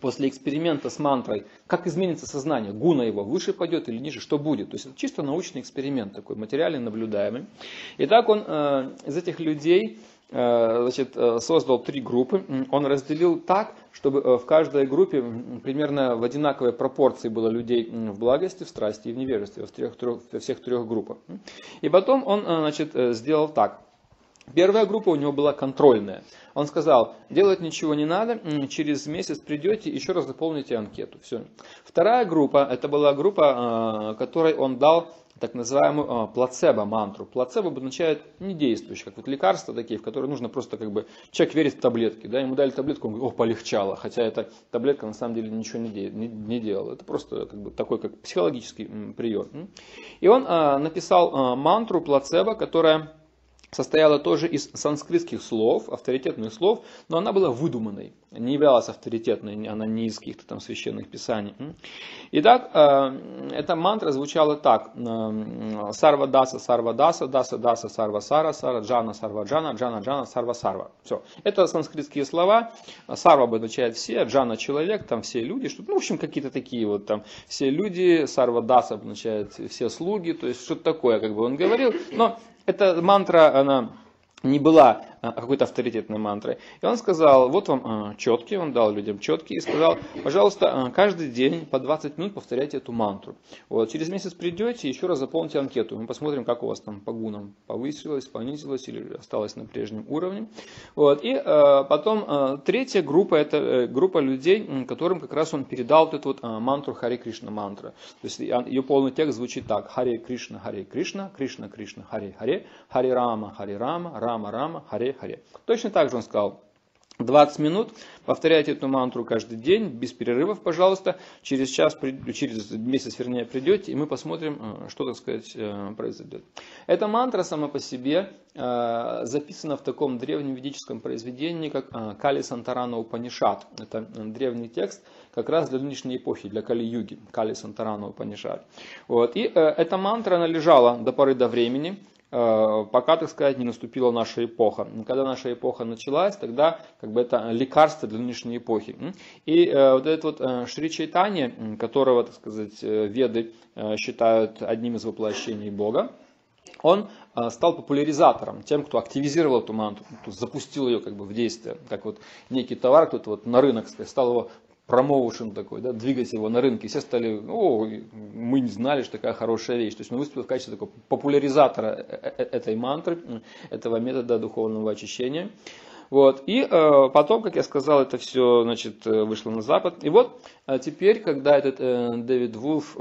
после эксперимента с мантрой, как изменится сознание, гуна его выше пойдет или ниже, что будет. То есть это чисто научный эксперимент такой, материальный, наблюдаемый. Итак, он из этих людей создал 3 группы. Он разделил так, чтобы в каждой группе примерно в одинаковой пропорции было людей в благости, в страсти и в невежестве, во всех 3 группах. И потом он, значит, сделал так. Первая группа у него была контрольная. Он сказал, делать ничего не надо, через месяц придете, еще раз заполните анкету. Все. Вторая группа, это была группа, которой он дал так называемую плацебо-мантру. Плацебо обозначает недействующий, как вот лекарства такие, в которые нужно просто как бы... Человек верит в таблетки, да, ему дали таблетку, он говорит, о, полегчало, хотя эта таблетка на самом деле ничего не делала. Это просто как бы такой как психологический прием. И он написал мантру плацебо, которая... состояла тоже из санскритских слов, авторитетных слов, но она была выдуманной, не являлась авторитетной, она не из каких-то там священных писаний. Итак, эта мантра звучала так. Сарва-даса, сарва-даса, даса-даса, сарва-сара, сара-джана, сарва-джана, джана-джана, сарва-сарва. Все. Это санскритские слова. Сарва обозначает все, джана человек, там все люди, что-то, ну, в общем, какие-то такие вот там все люди, сарва-даса обозначает все слуги, то есть что-то такое, как бы он говорил, но... Эта мантра, она не была какой-то авторитетной мантрой. И он сказал, вот вам четки, он дал людям четки и сказал, пожалуйста, каждый день по 20 минут повторяйте эту мантру. Вот, через месяц придете, еще раз заполните анкету. Мы посмотрим, как у вас там по гунам повысилось, понизилось или осталось на прежнем уровне. Вот, и потом 3-я группа, это группа людей, которым как раз он передал вот эту вот мантру Харе Кришна мантра. То есть ее полный текст звучит так. Харе Кришна, Кришна Кришна, Харе Харе, Харе Рама, Харе Рама, Рама Рама, Харе Харе. Точно так же он сказал, 20 минут, повторяйте эту мантру каждый день, без перерывов, пожалуйста, через месяц, вернее, придете, и мы посмотрим, что, так сказать, произойдет. Эта мантра сама по себе записана в таком древнем ведическом произведении, как Кали Сантарана Упанишат. Это древний текст, как раз для нынешней эпохи, для Кали-юги, Кали Сантарана Упанишат. Вот. И эта мантра, она лежала до поры до времени, пока, так сказать, не наступила наша эпоха. Когда наша эпоха началась, тогда как бы это лекарство для нынешней эпохи. И вот этот вот Шри Чайтанья, которого, так сказать, веды считают одним из воплощений Бога, он стал популяризатором, тем, кто активизировал эту манту, кто запустил ее как бы в действие, как вот некий товар, кто-то вот на рынок, сказать, стал его промоушен такой, да, двигать его на рынке. Все стали, о, мы не знали, что такая хорошая вещь. То есть он выступил в качестве такого популяризатора этой мантры, этого метода духовного очищения. Вот. И потом, как я сказал, это все, значит, вышло на Запад. И вот теперь, когда этот Дэвид Вулф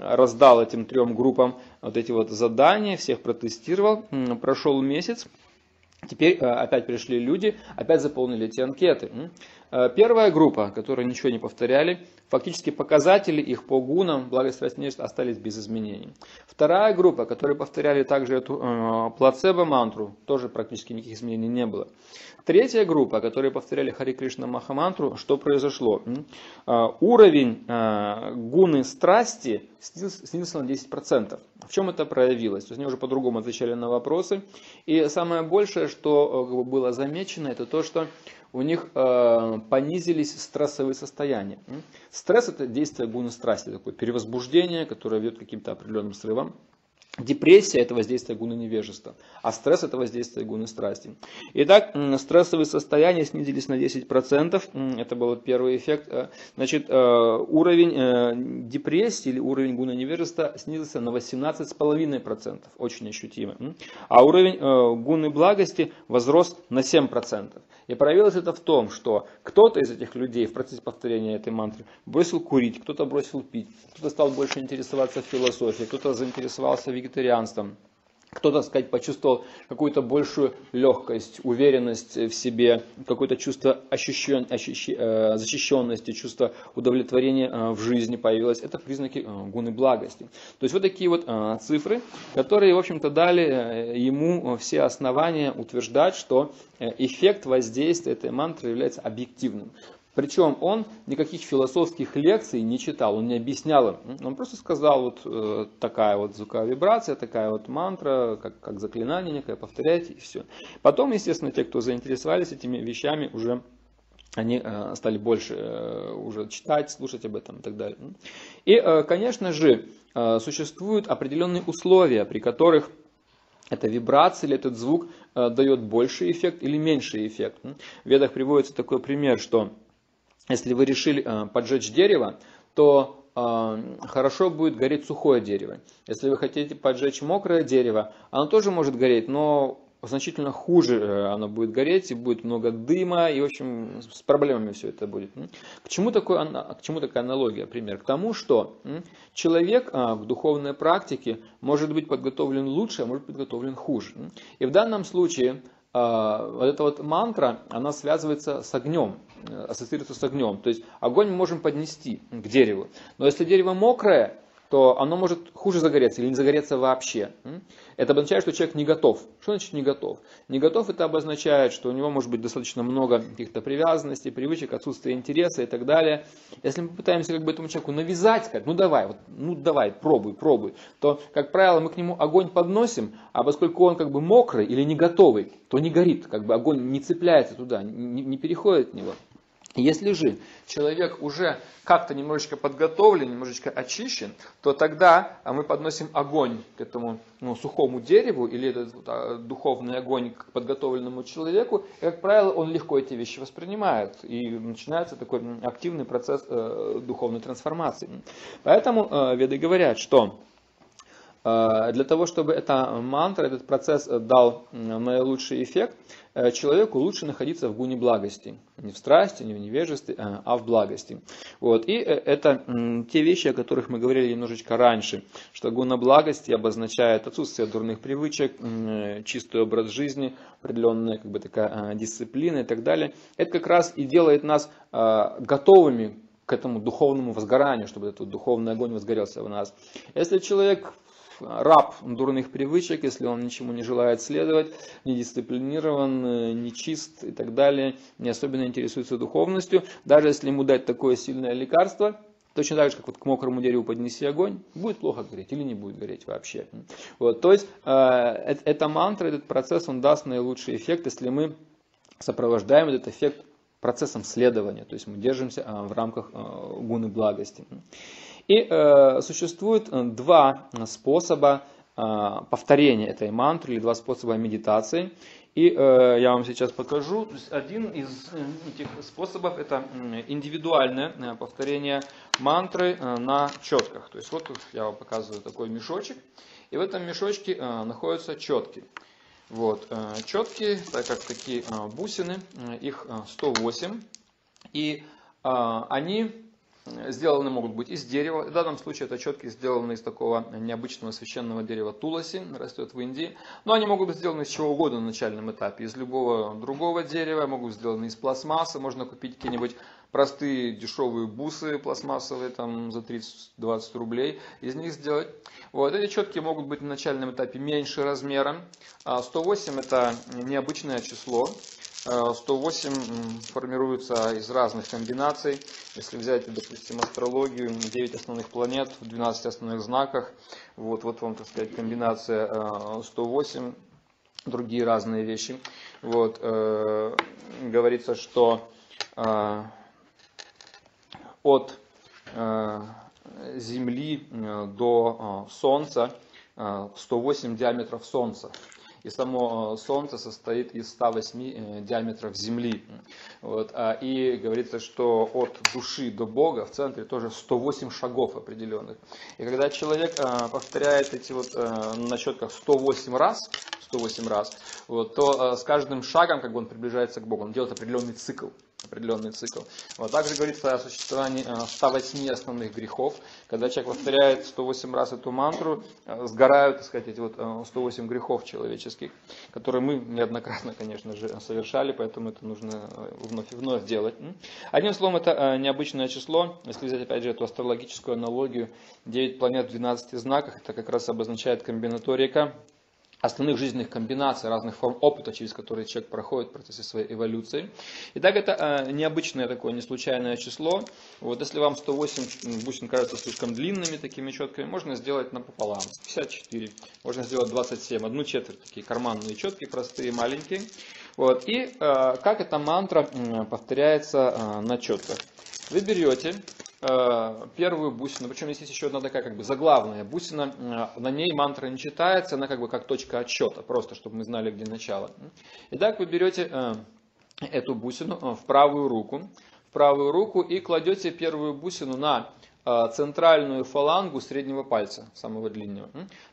раздал этим 3 группам вот эти вот задания, всех протестировал, прошел месяц, Теперь опять пришли люди, опять заполнили эти анкеты. Первая группа, которые ничего не повторяли, фактически показатели их по гунам, благосвященничеств остались без изменений. Вторая группа, которые повторяли также эту плацебо-мантру, тоже практически никаких изменений не было. Третья группа, которые повторяли Харе Кришна Махамантру, что произошло? Уровень гуны страсти снизился на 10%. В чем это проявилось? То есть они уже по-другому отвечали на вопросы. И самое большее, что было замечено, это то, что у них понизились стрессовые состояния. Стресс – это действие гуны страсти, такое перевозбуждение, которое ведет к каким-то определенным срывам. Депрессия – это воздействие гуны невежества, а стресс – это воздействие гуны страсти. Итак, стрессовые состояния снизились на 10%, это был первый эффект. Значит, уровень депрессии или уровень гуны невежества снизился на 18,5%, очень ощутимо. А уровень гуны благости возрос на 7%. И проявилось это в том, что кто-то из этих людей в процессе повторения этой мантры бросил курить, кто-то бросил пить, кто-то стал больше интересоваться философией, кто-то заинтересовался вегетарианством, кто-то, так сказать, почувствовал какую-то большую легкость, уверенность в себе, какое-то чувство защищенности, чувство удовлетворения в жизни появилось. Это признаки гуны благости. То есть вот такие вот цифры, которые, в общем-то, дали ему все основания утверждать, что эффект воздействия этой мантры является объективным. Причем он никаких философских лекций не читал, он не объяснял им. Он просто сказал, вот такая вот звуковая вибрация, такая вот мантра, как заклинание некое, повторяйте и все. Потом, естественно, те, кто заинтересовались этими вещами, уже они стали больше уже читать, слушать об этом и так далее. И, конечно же, существуют определенные условия, при которых эта вибрация или этот звук дает больший эффект или меньший эффект. В ведах приводится такой пример, что если вы решили поджечь дерево, то хорошо будет гореть сухое дерево. Если вы хотите поджечь мокрое дерево, оно тоже может гореть, но значительно хуже оно будет гореть, и будет много дыма, и, в общем, с проблемами все это будет. К чему такая аналогия, пример? К тому, что человек к духовной практике может быть подготовлен лучше, а может быть подготовлен хуже. И в данном случае вот эта вот мантра, она связывается с огнем, ассоциируется с огнем. То есть огонь мы можем поднести к дереву. Но если дерево мокрое, то оно может хуже загореться или не загореться вообще. Это обозначает, что человек не готов. Что значит не готов? Не готов — это обозначает, что у него может быть достаточно много каких-то привязанностей, привычек, отсутствие интереса и так далее. Если мы попытаемся как бы этому человеку навязать, сказать, ну давай, пробуй, то, как правило, мы к нему огонь подносим, а поскольку он как бы мокрый или не готовый, то не горит, как бы огонь не цепляется туда, не переходит в него. Если же человек уже как-то немножечко подготовлен, немножечко очищен, то тогда мы подносим огонь к этому сухому дереву или этот духовный огонь к подготовленному человеку, и, как правило, он легко эти вещи воспринимает, и начинается такой активный процесс духовной трансформации. Поэтому веды говорят, что для того, чтобы эта мантра, этот процесс дал наилучший эффект, человеку лучше находиться в гуне благости. Не в страсти, не в невежестве, а в благости. Вот. И это те вещи, о которых мы говорили немножечко раньше, что гуна благости обозначает отсутствие дурных привычек, чистый образ жизни, определенная как бы такая дисциплина и так далее. Это как раз и делает нас готовыми к этому духовному возгоранию, чтобы этот духовный огонь возгорелся в нас. Если человек раб дурных привычек, если он ничему не желает следовать, не дисциплинирован, не чист и так далее, не особенно интересуется духовностью, даже если ему дать такое сильное лекарство, точно так же, как вот к мокрому дереву поднеси огонь, будет плохо гореть или не будет гореть вообще. Вот, то есть эта мантра, этот процесс, он даст наилучший эффект, если мы сопровождаем этот эффект процессом следования, то есть мы держимся в рамках гуны благости. И существует два способа повторения этой мантры или два способа медитации. И я вам сейчас покажу. Один из этих способов — это индивидуальное повторение мантры на четках. То есть вот я вам показываю такой мешочек, и в этом мешочке находятся четки. Вот четки, так как такие бусины, их 108, и они Сделаны могут быть из дерева, в данном случае это четки сделаны из такого необычного священного дерева туласи, растет в Индии. Но они могут быть сделаны из чего угодно на начальном этапе, из любого другого дерева, могут быть сделаны из пластмассы, можно купить какие-нибудь простые дешевые бусы пластмассовые там, за 30-20 рублей, из них сделать. Вот. Эти четки могут быть на начальном этапе меньше размером, 108 это необычное число. 108 формируется из разных комбинаций. Если взять, допустим, астрологию, 9 основных планет в 12 основных знаках, вот вам, так сказать, комбинация 108, другие разные вещи. Вот, говорится, что от Земли до Солнца 108 диаметров Солнца. И само Солнце состоит из 108 диаметров Земли. Вот. И говорится, что от души до Бога в центре тоже 108 шагов определенных. И когда человек повторяет эти вот на четках 108 раз, вот, то с каждым шагом как бы он приближается к Богу, он делает определенный цикл. Вот. Также говорится о существовании 108 основных грехов. Когда человек повторяет 108 раз эту мантру, сгорают, так сказать, эти вот 108 грехов человеческих, которые мы неоднократно, конечно же, совершали, поэтому это нужно вновь и вновь делать. Одним словом, это необычное число. Если взять, опять же, эту астрологическую аналогию, 9 планет в 12 знаках, это как раз обозначает комбинаторика основных жизненных комбинаций, разных форм опыта, через которые человек проходит в процессе своей эволюции. Итак, это необычное такое, неслучайное число. Вот, если вам 108 бусин кажется слишком длинными такими четками, можно сделать напополам. 54, можно сделать 27, одну четверть, такие карманные четки, простые, маленькие. Вот, и как эта мантра повторяется на четках. Вы берете первую бусину, причем здесь есть еще одна такая как бы заглавная бусина, на ней мантра не читается, она как бы как точка отсчета, просто чтобы мы знали, где начало. Итак, вы берете эту бусину в правую руку и кладете первую бусину на центральную фалангу среднего пальца, самого длинного.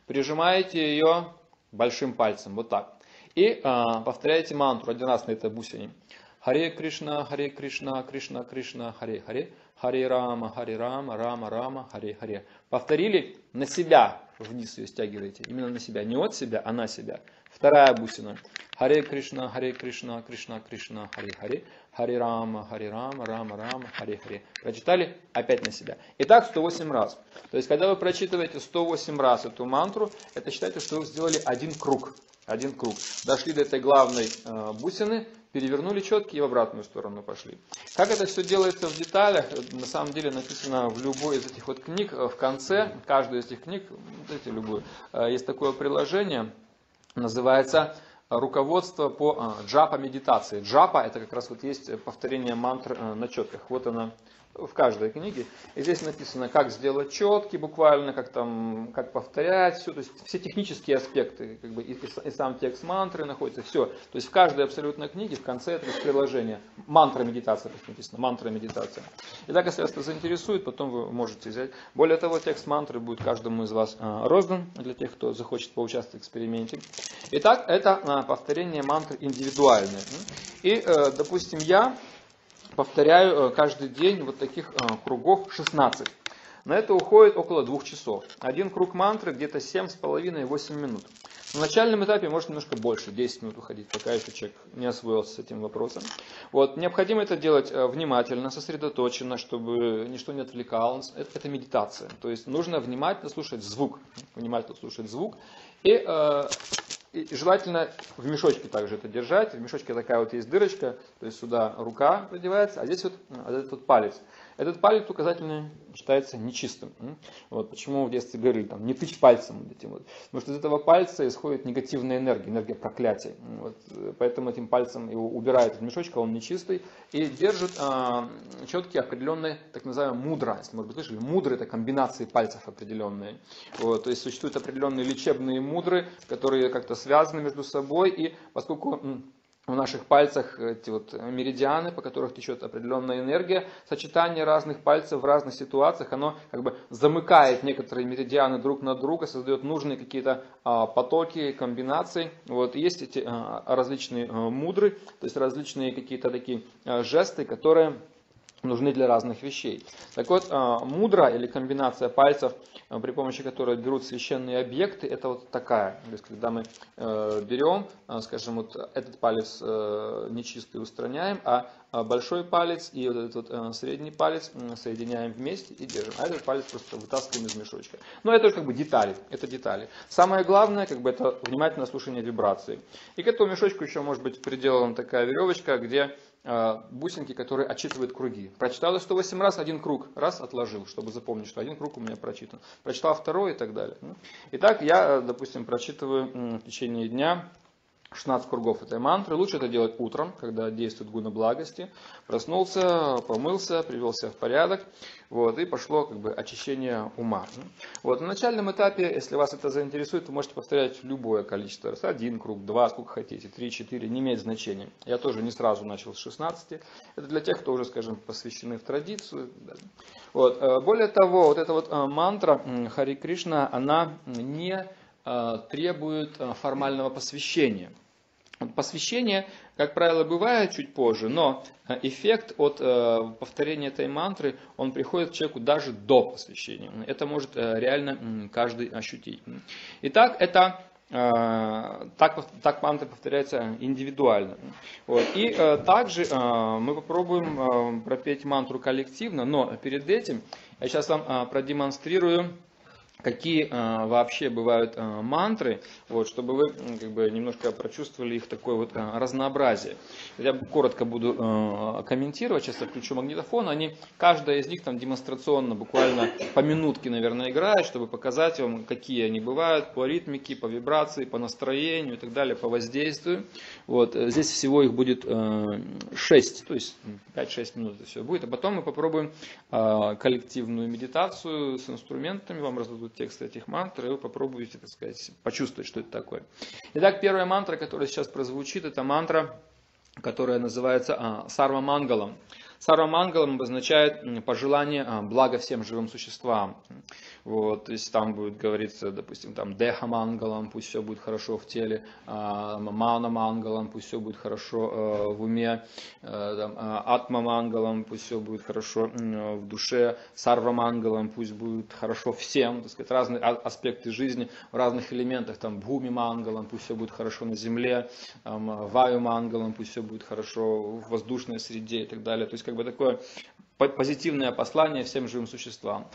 Прижимаете ее большим пальцем, вот так. И повторяете мантру один раз на этой бусине. Харе Кришна, Кришна, Кришна, Харе Харе, Харе Рама, Харе Рама, Рама Рама, Харе Харе. Повторили, на себя вниз ее стягиваете, именно на себя, не от себя, а на себя. Вторая бусина. Харе Кришна, Харе Кришна, Кришна, Кришна, Харе Харе, Харе Рама, Харе Рама, Рама Рама, Харе Харе. Прочитали, опять на себя. Итак, 108 раз. То есть, когда вы прочитываете 108 раз эту мантру, это считайте, что вы сделали один круг. Один круг. Дошли до этой главной бусины, перевернули четки и в обратную сторону пошли. Как это все делается в деталях, на самом деле написано в любой из этих вот книг, в конце каждой из этих книг, знаете, любую, есть такое приложение, называется «Руководство по джапа-медитации». Джапа – это как раз вот есть повторение мантр на четках. Вот она в каждой книге. И здесь написано, как сделать четки буквально, как повторять все. То есть все технические аспекты, как бы, и сам текст мантры находится, все. То есть в каждой абсолютно книге в конце этого приложения мантра-медитация, написано, мантра-медитация. Итак, если вас это заинтересует, потом вы можете взять. Более того, текст мантры будет каждому из вас роздан, для тех, кто захочет поучаствовать в эксперименте. Итак, это повторение мантры индивидуальное. И, допустим, я повторяю каждый день вот таких кругов 16. На это уходит около 2 часов. Один круг мантры где-то 7,5-8 минут. На начальном этапе может немножко больше, 10 минут уходить, пока еще человек не освоился с этим вопросом. Вот. Необходимо это делать внимательно, сосредоточенно, чтобы ничто не отвлекало. Это медитация. То есть нужно внимательно слушать звук. И желательно в мешочке также это держать. В мешочке такая вот есть дырочка, то есть сюда рука продевается, а здесь вот этот вот палец. Этот палец указательный считается нечистым. Вот почему в детстве говорили, там, не тычь пальцем этим вот. Потому что из этого пальца исходит негативная энергия, энергия проклятия. Вот. Поэтому этим пальцем его убирают из мешочка, он нечистый. И держит четки определенные, так называемые мудра. Если, может быть, слышали, мудры — это комбинации пальцев определенные. Вот. То есть существуют определенные лечебные мудры, которые как-то связаны между собой, и поскольку в наших пальцах эти вот меридианы, по которых течет определенная энергия, сочетание разных пальцев в разных ситуациях, оно как бы замыкает некоторые меридианы друг на друга, создает нужные какие-то потоки, комбинации. Вот есть эти различные мудры, то есть различные какие-то такие жесты, которые нужны для разных вещей. Так вот, мудра или комбинация пальцев, при помощи которой берут священные объекты, это вот такая. То есть, когда мы берем, скажем, вот этот палец нечистый устраняем, а большой палец и вот этот вот средний палец соединяем вместе и держим. А этот палец просто вытаскиваем из мешочка. Но это как бы детали, это детали. Самое главное, как бы, это внимательное слушание вибрации. И к этому мешочку еще может быть приделана такая веревочка, где бусинки, которые отчитывают круги. Прочитал 108 раз, один круг, раз отложил, чтобы запомнить, что один круг у меня прочитан. Прочитал второй и так далее. Итак, я, допустим, прочитываю в течение дня 16 кругов этой мантры. Лучше это делать утром, когда действует гуна благости. Проснулся, помылся, привел себя в порядок. Вот, и пошло как бы очищение ума. Вот, на начальном этапе, если вас это заинтересует, вы можете повторять любое количество раз. Один круг, два, сколько хотите, три, четыре, не имеет значения. Я тоже не сразу начал с 16. Это для тех, кто уже, скажем, посвящены в традицию. Вот. Более того, вот эта вот мантра Харе Кришна, она не требует формального посвящения. Посвящение, как правило, бывает чуть позже, но эффект от повторения этой мантры, он приходит к человеку даже до посвящения. Это может реально каждый ощутить. Итак, это так мантра повторяется индивидуально. Вот. И также мы попробуем пропеть мантру коллективно, но перед этим я сейчас вам продемонстрирую, какие вообще бывают мантры, вот, чтобы вы как бы немножко прочувствовали их такое вот разнообразие. Я коротко буду комментировать, сейчас я включу магнитофон, каждая из них там демонстрационно, буквально по минутке, наверное, играет, чтобы показать вам, какие они бывают по ритмике, по вибрации, по настроению и так далее, по воздействию. Вот, здесь всего их будет 6, то есть 5-6 минут это все будет, а потом мы попробуем коллективную медитацию с инструментами, вам раздадут текст этих мантр, и вы попробуете, так сказать, почувствовать, что это такое. Итак, первая мантра, которая сейчас прозвучит, это мантра, которая называется «Сарва Мангалам». «Сарва Мангалам» обозначает пожелание блага всем живым существам. Вот, то есть там будет говориться, допустим, там «Деха Мангалам», пусть все будет хорошо в теле, «Мана Мангалам», пусть все будет хорошо в уме, «Атма Мангалам», пусть все будет хорошо в душе, «Сарва Мангалам», пусть будет хорошо всем, так сказать, разные аспекты жизни в разных элементах, там «Бхуми Мангалам», пусть все будет хорошо на земле, «Ваю Мангалам», пусть все будет хорошо в воздушной среде и так далее. То есть как бы такое позитивное послание всем живым существам.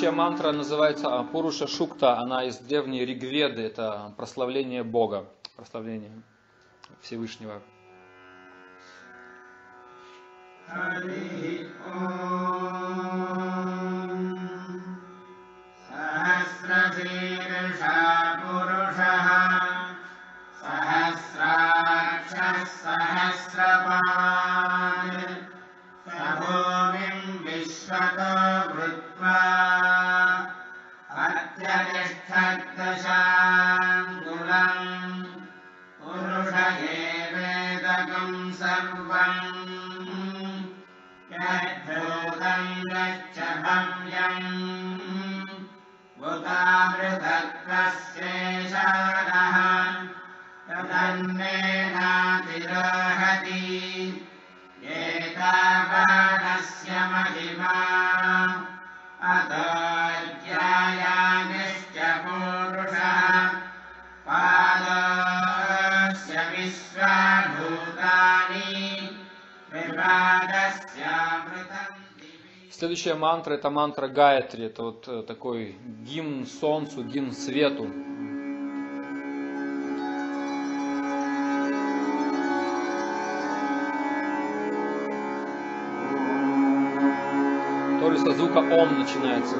Следующая мантра называется Пуруша Шукта, она из древней Ригведы, это прославление Бога, прославление Всевышнего. Adar Jaya Nishya Purusha Pada Следующая мантра — это мантра Гаятри, это вот такой гимн солнцу, гимн свету. То ли со звука Ом начинается.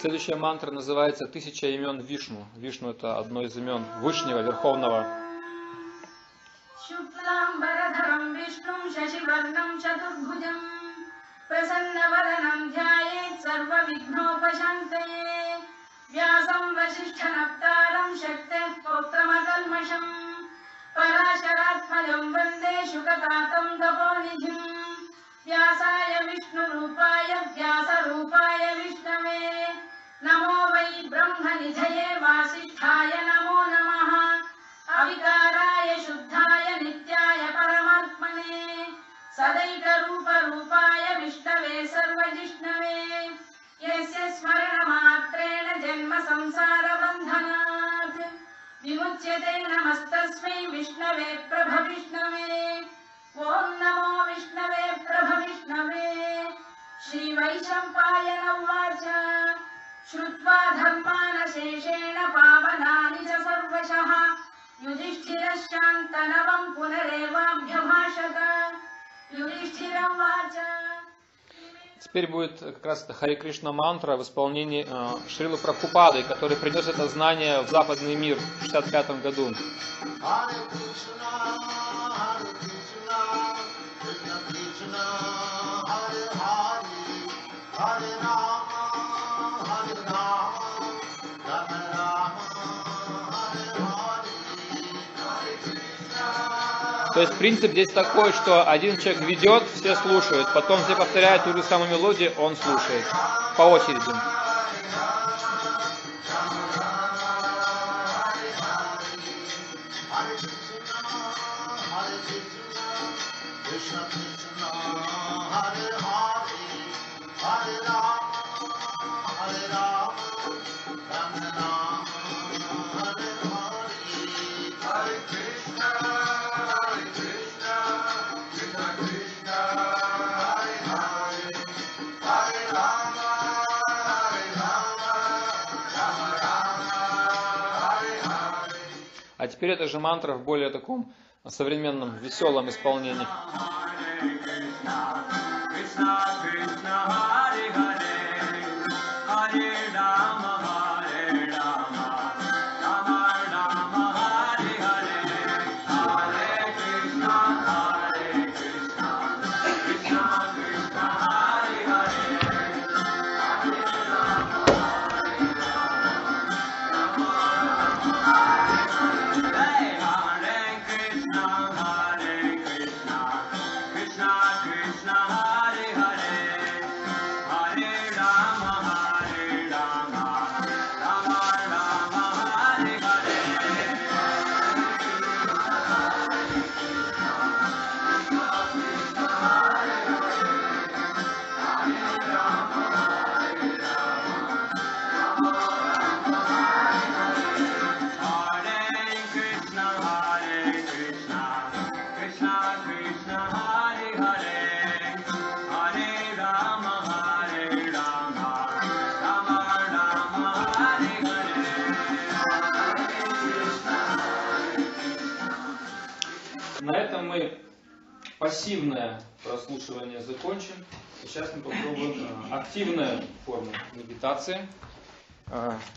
Следующая мантра называется «Тысяча имен Вишну». Вишну – это одно из имен Вышнего, Верховного. Намо вай брахманидхае васиштхая намо намаха авикарая шуддхая нитяя параматмане садайка рупа рупая виштаве сарвадишнаве ясья смарана матрена джанма самсара бандханат вимуцьяте намастасмай вишнаве прабхавишнаве ом намо вишнаве прабхавишнаве шри вайшампая навача श्रुत्वा धर्मानशेषेण पावनानि च सर्वशः युधिष्ठिरश्चान्तनवं पुनरेवाभ्यभाषत युधिष्ठिरवाच. Теперь будет как раз это Харе Кришна мантра в исполнении Шрилы Прабхупады, который принес это знание в западный мир в 1965 году. То есть принцип здесь такой, что один человек ведет, все слушают, потом все повторяют ту же самую мелодию, он слушает по очереди. А теперь это же мантра в более таком современном, веселом исполнении. пассивное прослушивание закончим. Сейчас мы попробуем активную форму медитации.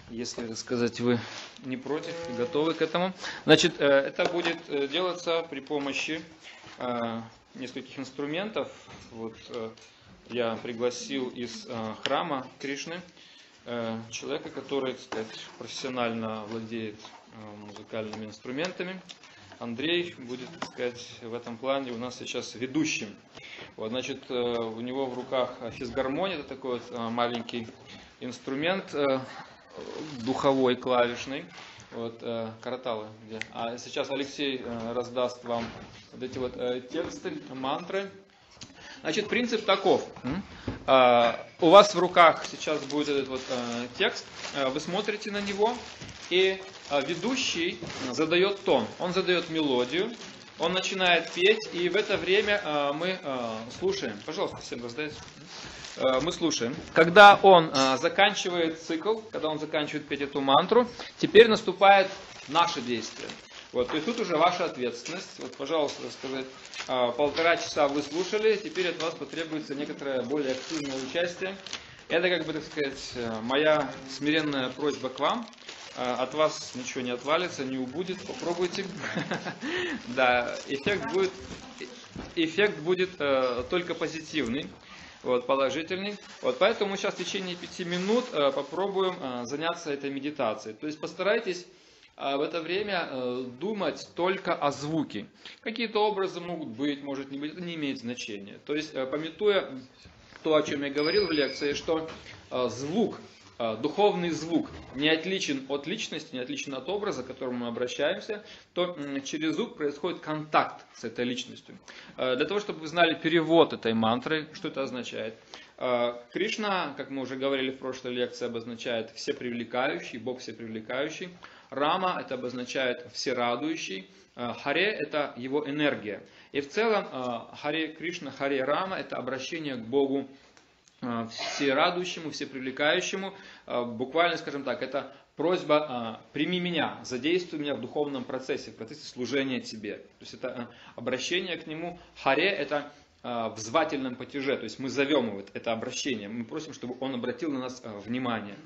Если, так сказать, вы не против и готовы к этому. Значит, это будет делаться при помощи нескольких инструментов. Вот я пригласил из храма Кришны человека, который, так сказать, профессионально владеет музыкальными инструментами. Андрей будет, так сказать, в этом плане у нас сейчас ведущим. Вот, значит, у него в руках физгармония, это такой вот маленький инструмент духовой, клавишный. Вот, караталы. Где? А сейчас Алексей раздаст вам вот эти вот тексты, мантры. Значит, принцип таков. У вас в руках сейчас будет этот вот текст, вы смотрите на него, и ведущий задает тон, он задает мелодию, он начинает петь, и в это время мы слушаем. Пожалуйста, всем раздайте. Мы слушаем. Когда он заканчивает цикл, когда он заканчивает петь эту мантру, теперь наступает наше действие. Вот, и тут уже ваша ответственность. Вот, пожалуйста, сказать, полтора часа вы слушали, теперь от вас потребуется некоторое более активное участие. Это, как бы, так сказать, моя смиренная просьба к вам. От вас ничего не отвалится, не убудет. Попробуйте. Да, эффект будет только позитивный, положительный. Поэтому мы сейчас в течение 5 минут попробуем заняться этой медитацией. То есть постарайтесь в это время думать только о звуке. Какие-то образы могут быть, может не быть, это не имеет значения. То есть, памятуя то, о чем я говорил в лекции, что звук, духовный звук не отличен от личности, не отличен от образа, к которому мы обращаемся, то через звук происходит контакт с этой личностью. Для того, чтобы вы знали перевод этой мантры, что это означает. Кришна, как мы уже говорили в прошлой лекции, обозначает всепривлекающий, Бог всепривлекающий. Рама – это обозначает всерадующий, Харе – это его энергия. И в целом Харе Кришна, Харе Рама – это обращение к Богу всерадующему, всепривлекающему. Буквально, скажем так, это просьба «прими меня, задействуй меня в процессе служения тебе». То есть это обращение к нему. Харе – это в звательном потяже, то есть мы зовем его, это обращение, мы просим, чтобы он обратил на нас внимание.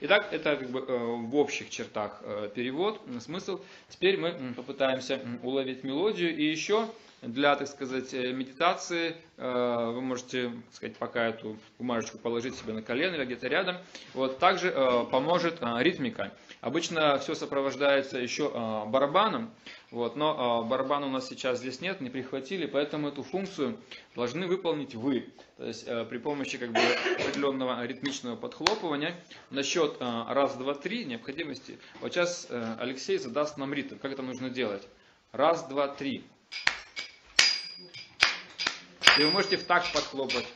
Итак, это как бы в общих чертах перевод, смысл. Теперь мы попытаемся уловить мелодию, и еще для, так сказать, медитации вы можете, так сказать, пока эту бумажечку положить себе на колено или где-то рядом. Вот, также поможет ритмика. Обычно все сопровождается еще барабаном, вот, но барабана у нас сейчас здесь нет, не прихватили, поэтому эту функцию должны выполнить вы. То есть при помощи, как бы, определенного ритмичного подхлопывания на счет раз, два, три необходимости. Вот сейчас Алексей задаст нам ритм, как это нужно делать. Раз, два, три. И вы можете в такт подхлопать.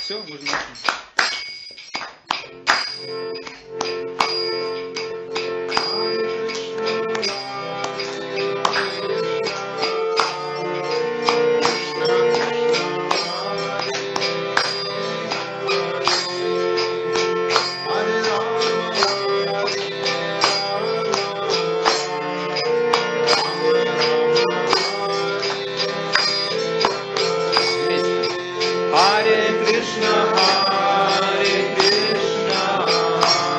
Все, можно начать. Hare Krishna, Hare Krishna.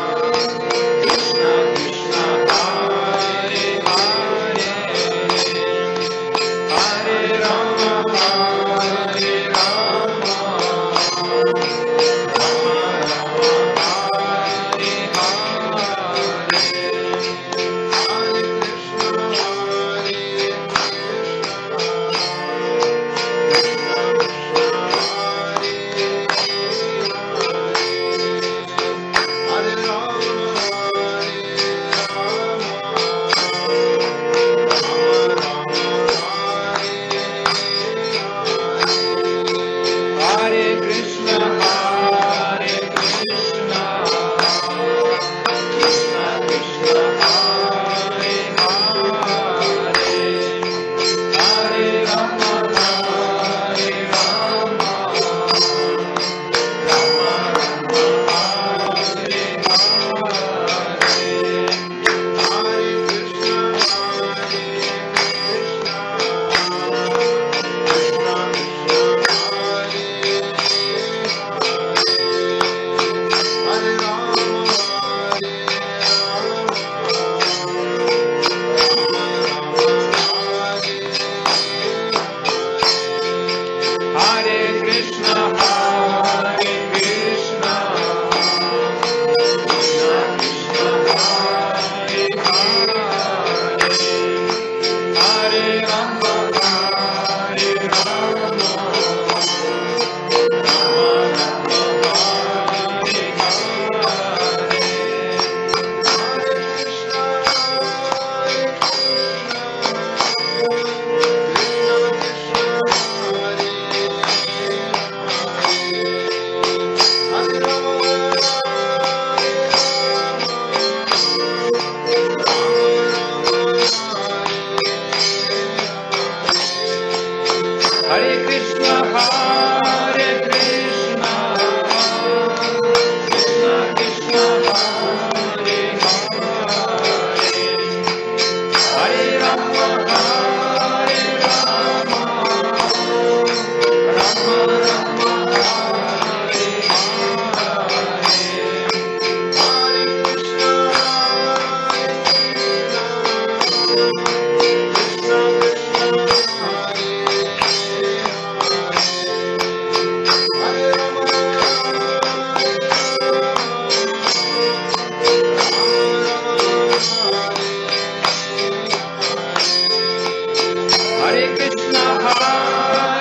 Харе Кришна, Харе Кришна, Кришна Кришна, Харе Харе, Харе Рама, Харе Рама,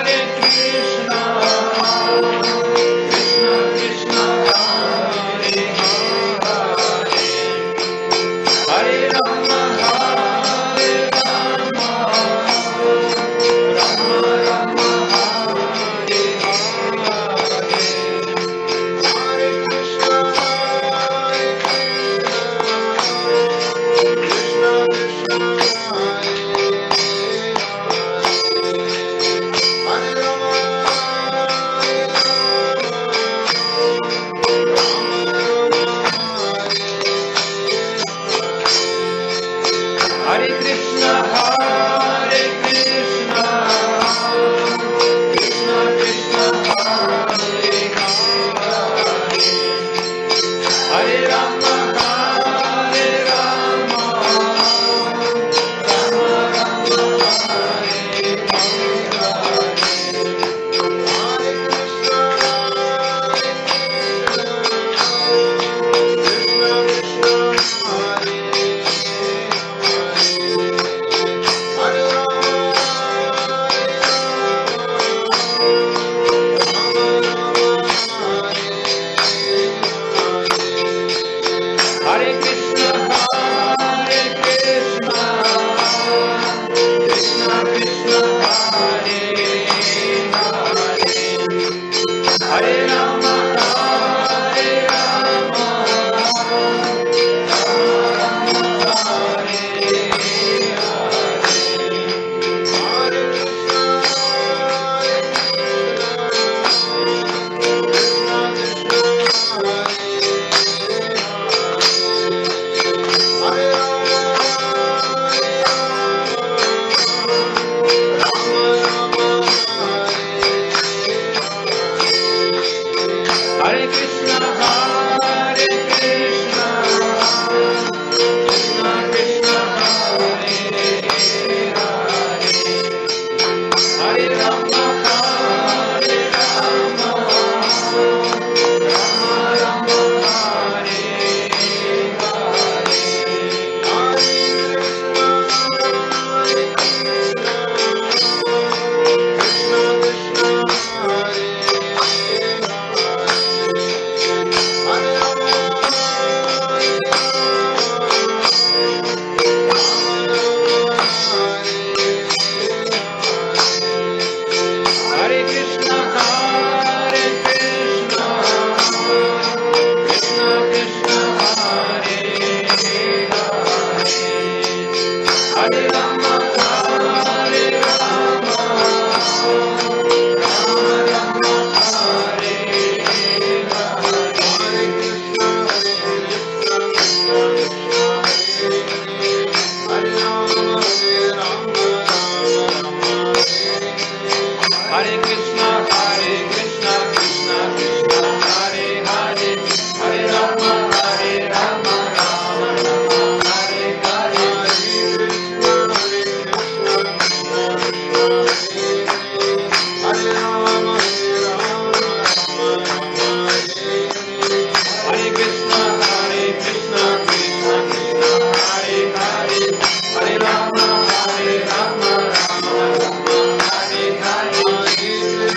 Рама Рама, Харе Харе, Харе Кришна, Харе Кришна.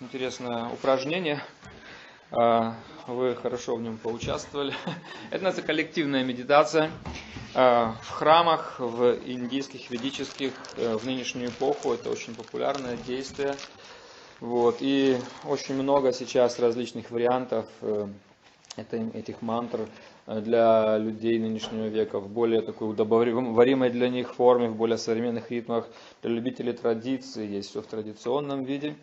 Интересное упражнение, вы хорошо в нем поучаствовали. Это наша коллективная медитация в храмах, в индийских, ведических, в нынешнюю эпоху. Это очень популярное действие. Вот. И очень много сейчас различных вариантов этих мантр для людей нынешнего века, в более такой удобоваримой для них форме, в более современных ритмах. Для любителей традиции есть все в традиционном виде.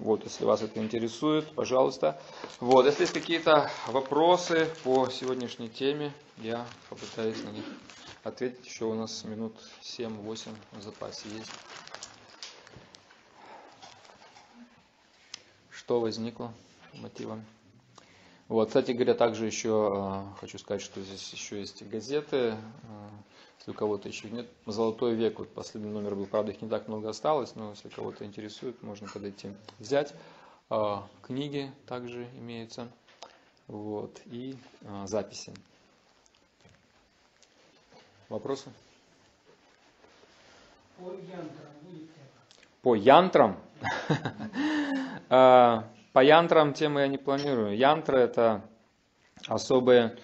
Вот, если вас это интересует, пожалуйста. Вот, если есть какие-то вопросы по сегодняшней теме, я попытаюсь на них ответить. Еще у нас минут 7-8 в запасе есть. Что возникло мотивом? Вот, кстати говоря, также еще хочу сказать, что здесь еще есть газеты. Если у кого-то еще нет, «Золотой век», вот последний номер был, правда, их не так много осталось, но если кого-то интересует, можно подойти взять. Книги также имеются, вот, и записи. Вопросы? По янтрам будет тема? По янтрам? По янтрам темы я не планирую. Янтра — это особые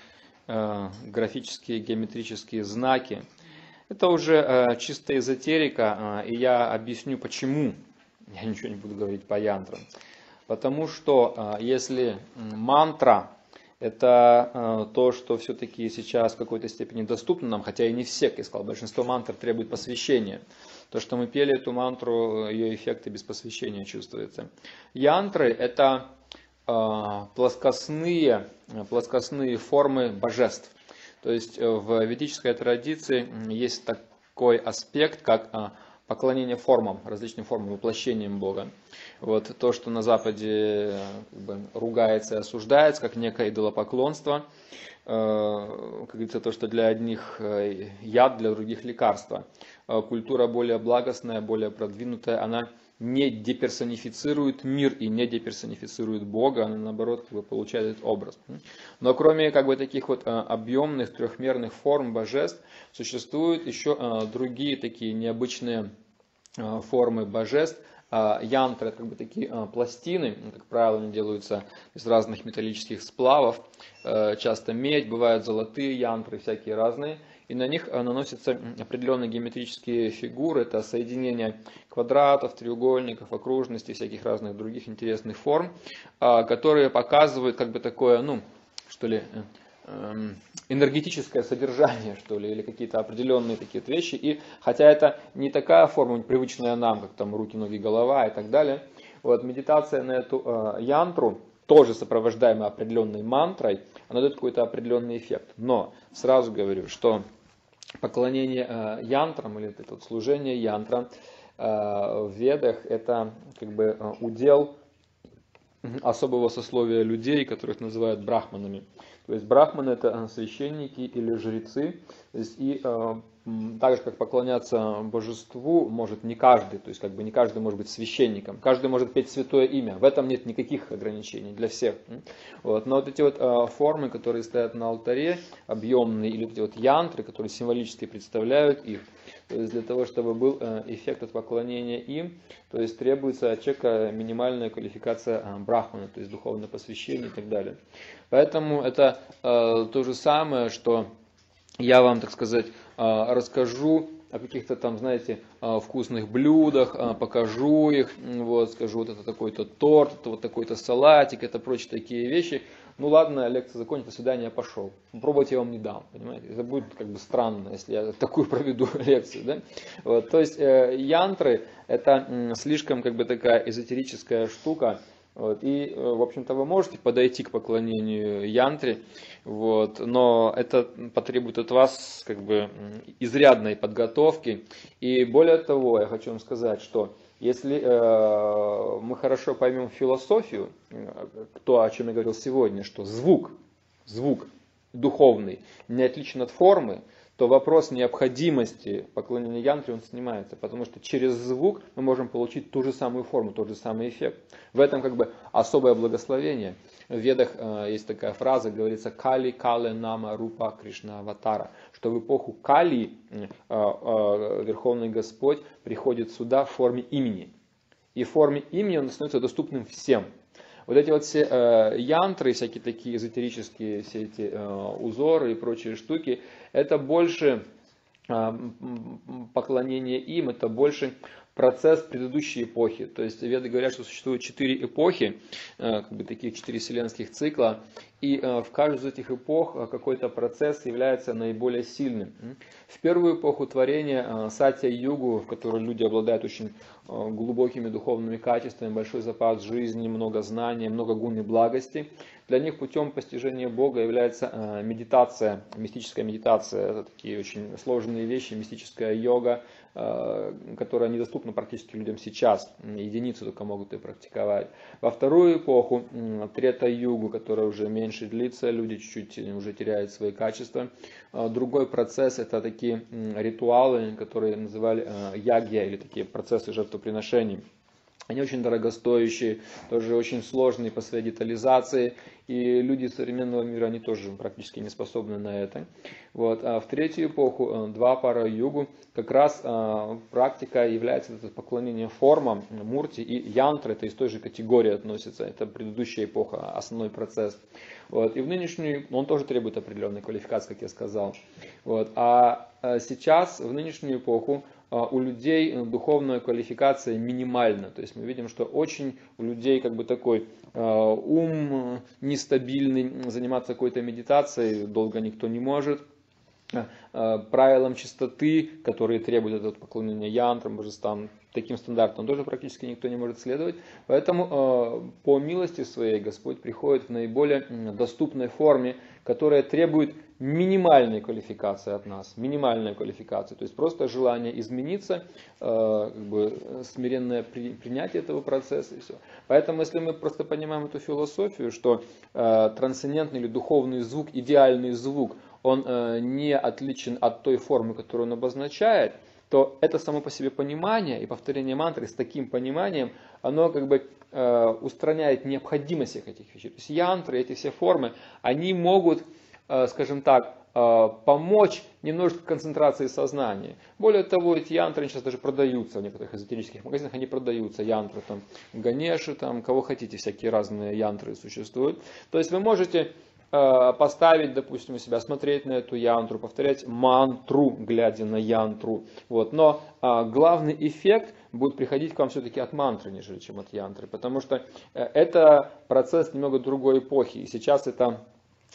графические, геометрические знаки. Это уже чистая эзотерика, и я объясню почему. Я ничего не буду говорить по янтрам. Потому что если мантра — это то, что все-таки сейчас в какой-то степени доступно нам, хотя и не все, как я сказал, большинство мантр требует посвящения. То, что мы пели эту мантру, ее эффекты без посвящения чувствуются. Янтры — это плоскостные формы божеств. То есть в ведической традиции есть такой аспект, как поклонение формам, различным формам, воплощением Бога. Вот то, что на Западе ругается и осуждается, как некое идолопоклонство, когда говорится, то, что для одних яд, для других лекарство. Культура более благостная, более продвинутая, она не деперсонифицирует мир и не деперсонифицирует Бога, она наоборот получает этот образ. Но кроме таких вот объемных трехмерных форм божеств, существуют еще другие такие необычные формы божеств. Янтры — это такие пластины, как правило, они делаются из разных металлических сплавов, часто медь, бывают золотые янтры, всякие разные. И на них наносятся определенные геометрические фигуры, это соединение квадратов, треугольников, окружностей, всяких разных других интересных форм, которые показывают такое, энергетическое содержание, или какие-то определенные такие вещи. И хотя это не такая форма, привычная нам, как руки, ноги, голова и так далее, медитация на эту янтру, тоже сопровождаемая определенной мантрой, она дает какой-то определенный эффект. Но сразу говорю, что поклонение янтрам или это служение янтрам в ведах — это удел особого сословия людей, которых называют брахманами. То есть брахманы — это священники или жрецы. И так же, как поклоняться божеству, может не каждый, то есть не каждый может быть священником, каждый может петь святое имя, в этом нет никаких ограничений для всех. Но эти формы, которые стоят на алтаре, объемные, или эти янтры, которые символически представляют их, то есть для того, чтобы был эффект от поклонения им, то есть требуется от человека минимальная квалификация брахмана, то есть духовное посвящение и так далее. Поэтому это то же самое, что я вам, расскажу о каких-то вкусных блюдах, покажу их, скажу, это такой-то торт, это такой-то салатик, это прочие такие вещи. Ну ладно, лекция закончится, до свидания, я пошел. Пробовать я вам не дам, понимаете? Это будет странно, если я такую проведу лекцию, да? То есть янтры — это слишком такая эзотерическая штука. И, в общем-то, вы можете подойти к поклонению янтре, но это потребует от вас изрядной подготовки. И более того, я хочу вам сказать, что если мы хорошо поймем философию, то, о чем я говорил сегодня, что звук духовный не отличен от формы, то вопрос необходимости поклонения янтре, он снимается, потому что через звук мы можем получить ту же самую форму, тот же самый эффект. В этом особое благословение. В ведах есть такая фраза, говорится «Кали Кале Нама Рупа Кришна Аватара», что в эпоху Кали Верховный Господь приходит сюда в форме имени. И в форме имени он становится доступным всем. Эти все янтры, всякие такие эзотерические, все эти узоры и прочие штуки, это больше поклонение им, это больше процесс предыдущей эпохи. То есть веды говорят, что существует 4 эпохи, такие 4 вселенских цикла, и в каждую из этих эпох какой-то процесс является наиболее сильным. В первую эпоху творения сатья-югу, в которой люди обладают очень глубокими духовными качествами, большой запас жизни, много знаний, много гун и благости, для них путем постижения Бога является медитация, мистическая медитация. Это такие очень сложные вещи, мистическая йога, которая недоступна практически людям сейчас. Единицы только могут ее практиковать. Во вторую эпоху, трета-югу, которая уже меньше длится, люди чуть-чуть уже теряют свои качества. Другой процесс — это такие ритуалы, которые называли ягья, или такие процессы жертвоприношений. Они очень дорогостоящие, тоже очень сложные по своей детализации, и люди современного мира, они тоже практически не способны на это. А в третью эпоху, Двапара-югу, как раз практика является поклонение формам, мурти и янтры, это из той же категории относится, это предыдущая эпоха, основной процесс. И в нынешнюю, он тоже требует определенной квалификации, как я сказал. А сейчас, в нынешнюю эпоху, у людей духовная квалификация минимальна. То есть мы видим, что очень у людей такой ум нестабильный, заниматься какой-то медитацией долго никто не может. Правилам чистоты, которые требуют поклонения янтрам, божествам, таким стандартам тоже практически никто не может следовать. Поэтому по милости своей Господь приходит в наиболее доступной форме, которая требует минимальной квалификации от нас, минимальной квалификации, то есть просто желание измениться, смиренное принятие этого процесса и все. Поэтому, если мы просто понимаем эту философию, что трансцендентный или духовный звук, идеальный звук, он не отличен от той формы, которую он обозначает, то это само по себе понимание и повторение мантры с таким пониманием, оно как бы устраняет необходимость всех этих вещей. То есть янтры, эти все формы, они могут, скажем так, помочь немножко концентрации сознания. Более того, эти янтры сейчас даже продаются в некоторых эзотерических магазинах, они продаются, янтры там, Ганеши, там, кого хотите, всякие разные янтры существуют. То есть вы можете поставить, допустим, у себя, смотреть на эту янтру, повторять мантру, глядя на янтру. Вот. Но главный эффект будет приходить к вам все-таки от мантры, нежели чем от янтры, потому что это процесс немного другой эпохи, и сейчас это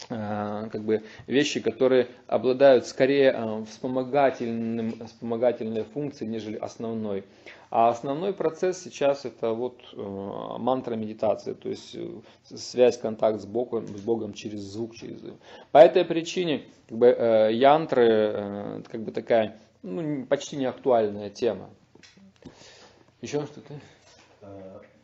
как бы вещи, которые обладают скорее вспомогательной функцией, нежели основной. А основной процесс сейчас это вот мантра медитации, то есть связь, контакт с Богом через звук. По этой причине как бы, янтры как бы такая почти не актуальная тема. Еще что-то?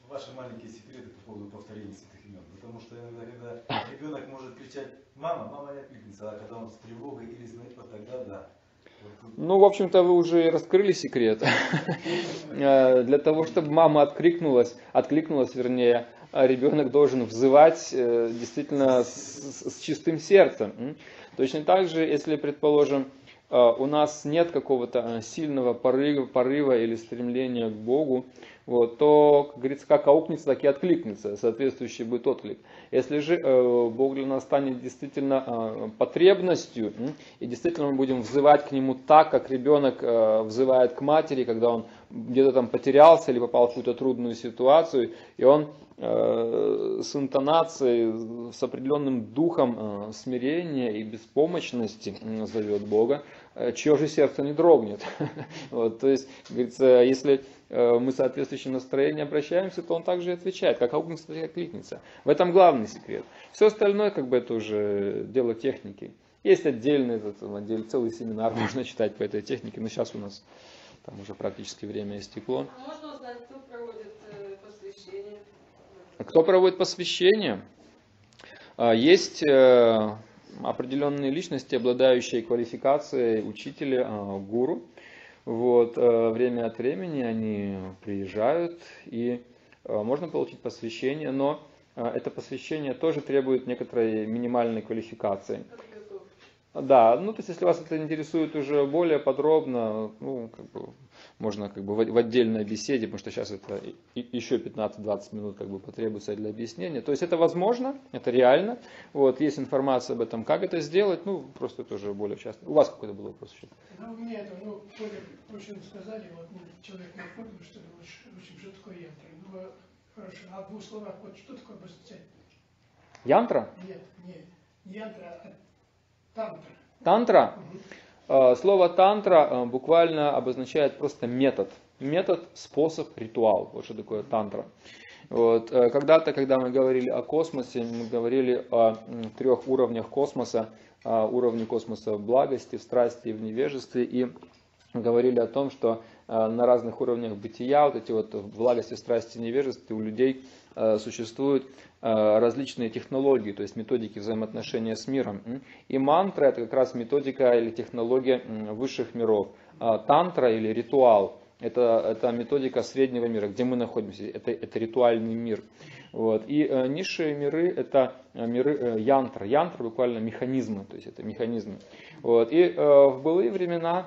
Ваши маленькие секреты по поводу повторения святых имен. Потому что иногда, когда ребенок может кричать «мама», мама не откликнется, а когда он с тревогой или с наивностью, тогда да. Ну, в общем-то, вы уже раскрыли секрет. Для того, чтобы мама откликнулась, вернее, ребенок должен взывать действительно с чистым сердцем. Точно так же, если, предположим, у нас нет какого-то сильного порыва или стремления к Богу, вот, то, как говорится, как аукнется, так и откликнется, соответствующий будет отклик. Если же Бог для нас станет действительно потребностью, и действительно мы будем взывать к Нему так, как ребенок взывает к матери, когда он где-то там потерялся или попал в какую-то трудную ситуацию, и он с интонацией, с определенным духом смирения и беспомощности зовет Бога, чье же сердце не дрогнет. Вот, то есть, говорится, если мы соответствующим настроением обращаемся, то он также и отвечает, как аукнется, так и откликнется. В этом главный секрет. Все остальное, как бы, это уже дело техники. Есть отдельный целый семинар, можно читать по этой технике, но сейчас у нас там уже практически время истекло. А можно узнать, кто проводит посвящение? Кто проводит посвящение? Есть определенные личности, обладающие квалификацией учителя, гуру. Вот, время от времени они приезжают и можно получить посвящение, но это посвящение тоже требует некоторой минимальной квалификации. Да, ну то есть если вас это интересует уже более подробно, ну, как бы, можно как бы в отдельной беседе, потому что сейчас это еще 15-20 минут как бы потребуется для объяснения. То есть это возможно, это реально. Вот, есть информация об этом, как это сделать, ну просто это уже более часто. У вас какой-то был вопрос еще? Ну, у меня это, ну, очень сказали, вот человек не понял, что ли, очень что такое янтра. Ну, хорошо, а в двух словах, вот что такое обозначает? Янтра? Нет, не янтра, а тантра. Тантра? Угу. Слово тантра буквально обозначает просто метод. Метод, способ, ритуал. Вот что такое тантра. Вот. Когда-то, когда мы говорили о космосе, мы говорили о трех уровнях космоса. О уровне космоса в благости, в страсти и в невежестве. И говорили о том, что на разных уровнях бытия, вот эти вот в благости, страсти и невежестве у людей существуют различные технологии, то есть методики взаимоотношения с миром. И мантра – это как раз методика или технология высших миров. Тантра или ритуал – это методика среднего мира, где мы находимся, это ритуальный мир. Вот. И низшие миры – это миры янтра. Янтра буквально механизмы, то есть это механизмы. Вот. И в былые времена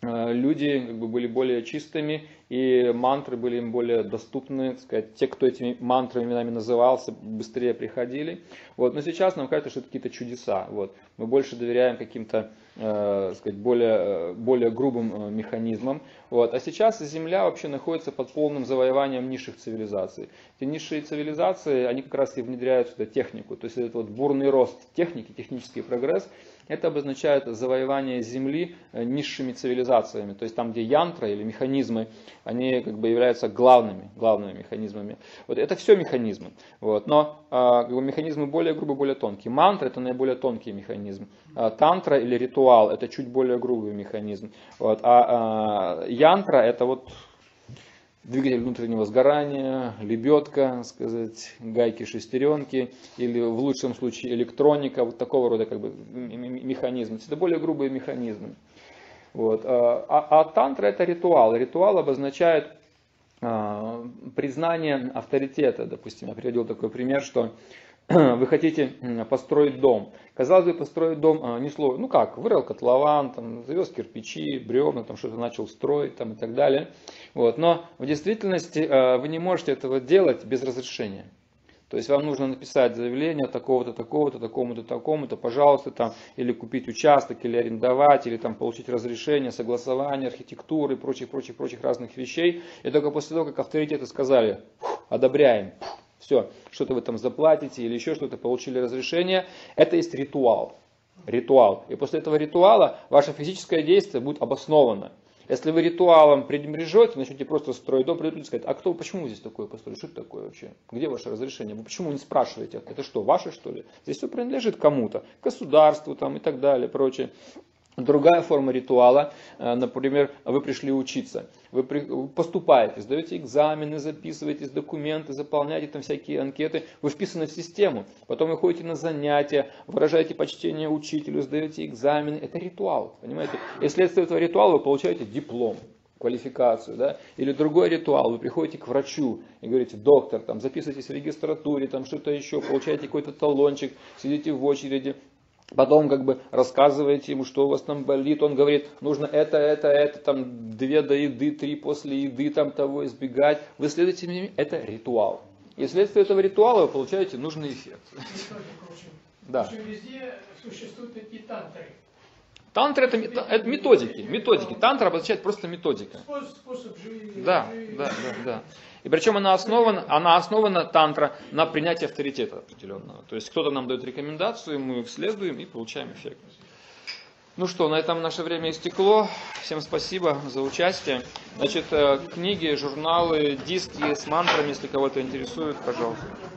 люди как бы были более чистыми, и мантры были им более доступны, так сказать, те, кто этими мантрами именами назывался, быстрее приходили. Вот. Но сейчас нам кажется, что это какие-то чудеса. Вот. Мы больше доверяем каким-то более грубым механизмам. Вот. А сейчас Земля вообще находится под полным завоеванием низших цивилизаций. Эти низшие цивилизации, они как раз и внедряют сюда технику. То есть этот вот бурный рост техники, технический прогресс, это обозначает завоевание Земли низшими цивилизациями. То есть там, где янтра или механизмы, они как бы являются главными механизмами. Вот это все механизмы. Вот. Но как бы, механизмы более грубые, более тонкие. Мантра – это наиболее тонкий механизм. Тантра или ритуал – это чуть более грубый механизм. Вот. А янтра – это вот двигатель внутреннего сгорания, лебедка, так сказать, гайки, шестеренки, или в лучшем случае электроника, вот такого рода как бы механизмы. Это более грубые механизмы. Вот. А тантра это ритуал. Ритуал обозначает признание авторитета. Допустим, я приводил такой пример, что вы хотите построить дом. Казалось бы, построить дом несложно. Ну как, вырыл котлован, там, завез кирпичи, бревна, там что-то начал строить там, и так далее. Вот. Но в действительности вы не можете этого делать без разрешения. То есть вам нужно написать заявление такого-то, такого-то, такому-то, такому-то, пожалуйста, там, или купить участок, или арендовать, или там, получить разрешение, согласование, архитектуры и прочих разных вещей. И только после того, как авторитеты сказали, одобряем, все, что-то вы там заплатите или еще что-то, получили разрешение, это есть ритуал. Ритуал. И после этого ритуала ваше физическое действие будет обосновано. Если вы ритуалом пренебрежете, начнете просто строить дом, придут люди и скажут, а кто, почему вы здесь такое построили, что это такое вообще, где ваше разрешение, вы почему не спрашиваете, это что, ваше что ли? Здесь все принадлежит кому-то, государству там и так далее, прочее. Другая форма ритуала, например, вы пришли учиться, вы поступаете, сдаете экзамены, записываете документы, заполняете там всякие анкеты, вы вписаны в систему, потом вы ходите на занятия, выражаете почтение учителю, сдаете экзамены, это ритуал, понимаете? И вследствие этого ритуала вы получаете диплом, квалификацию, да? Или другой ритуал, вы приходите к врачу и говорите, доктор, там, записывайтесь в регистратуре, там что-то еще, получаете какой-то талончик, сидите в очереди. Потом как бы рассказываете ему, что у вас там болит, он говорит, нужно это, там 2 до еды, 3 после еды, там того избегать. Вы следуете, это ритуал. И вследствие этого ритуала вы получаете нужный эффект. Да. Везде существуют такие тантры. Тантра это методики, методики. Тантра обозначает просто методика. Способ жизни. Да. И причем она основана, тантра, на принятии авторитета определенного. То есть кто-то нам дает рекомендацию, мы их следуем и получаем эффект. Ну что, на этом наше время истекло. Всем спасибо за участие. Значит, книги, журналы, диски с мантрами, если кого-то интересует, пожалуйста.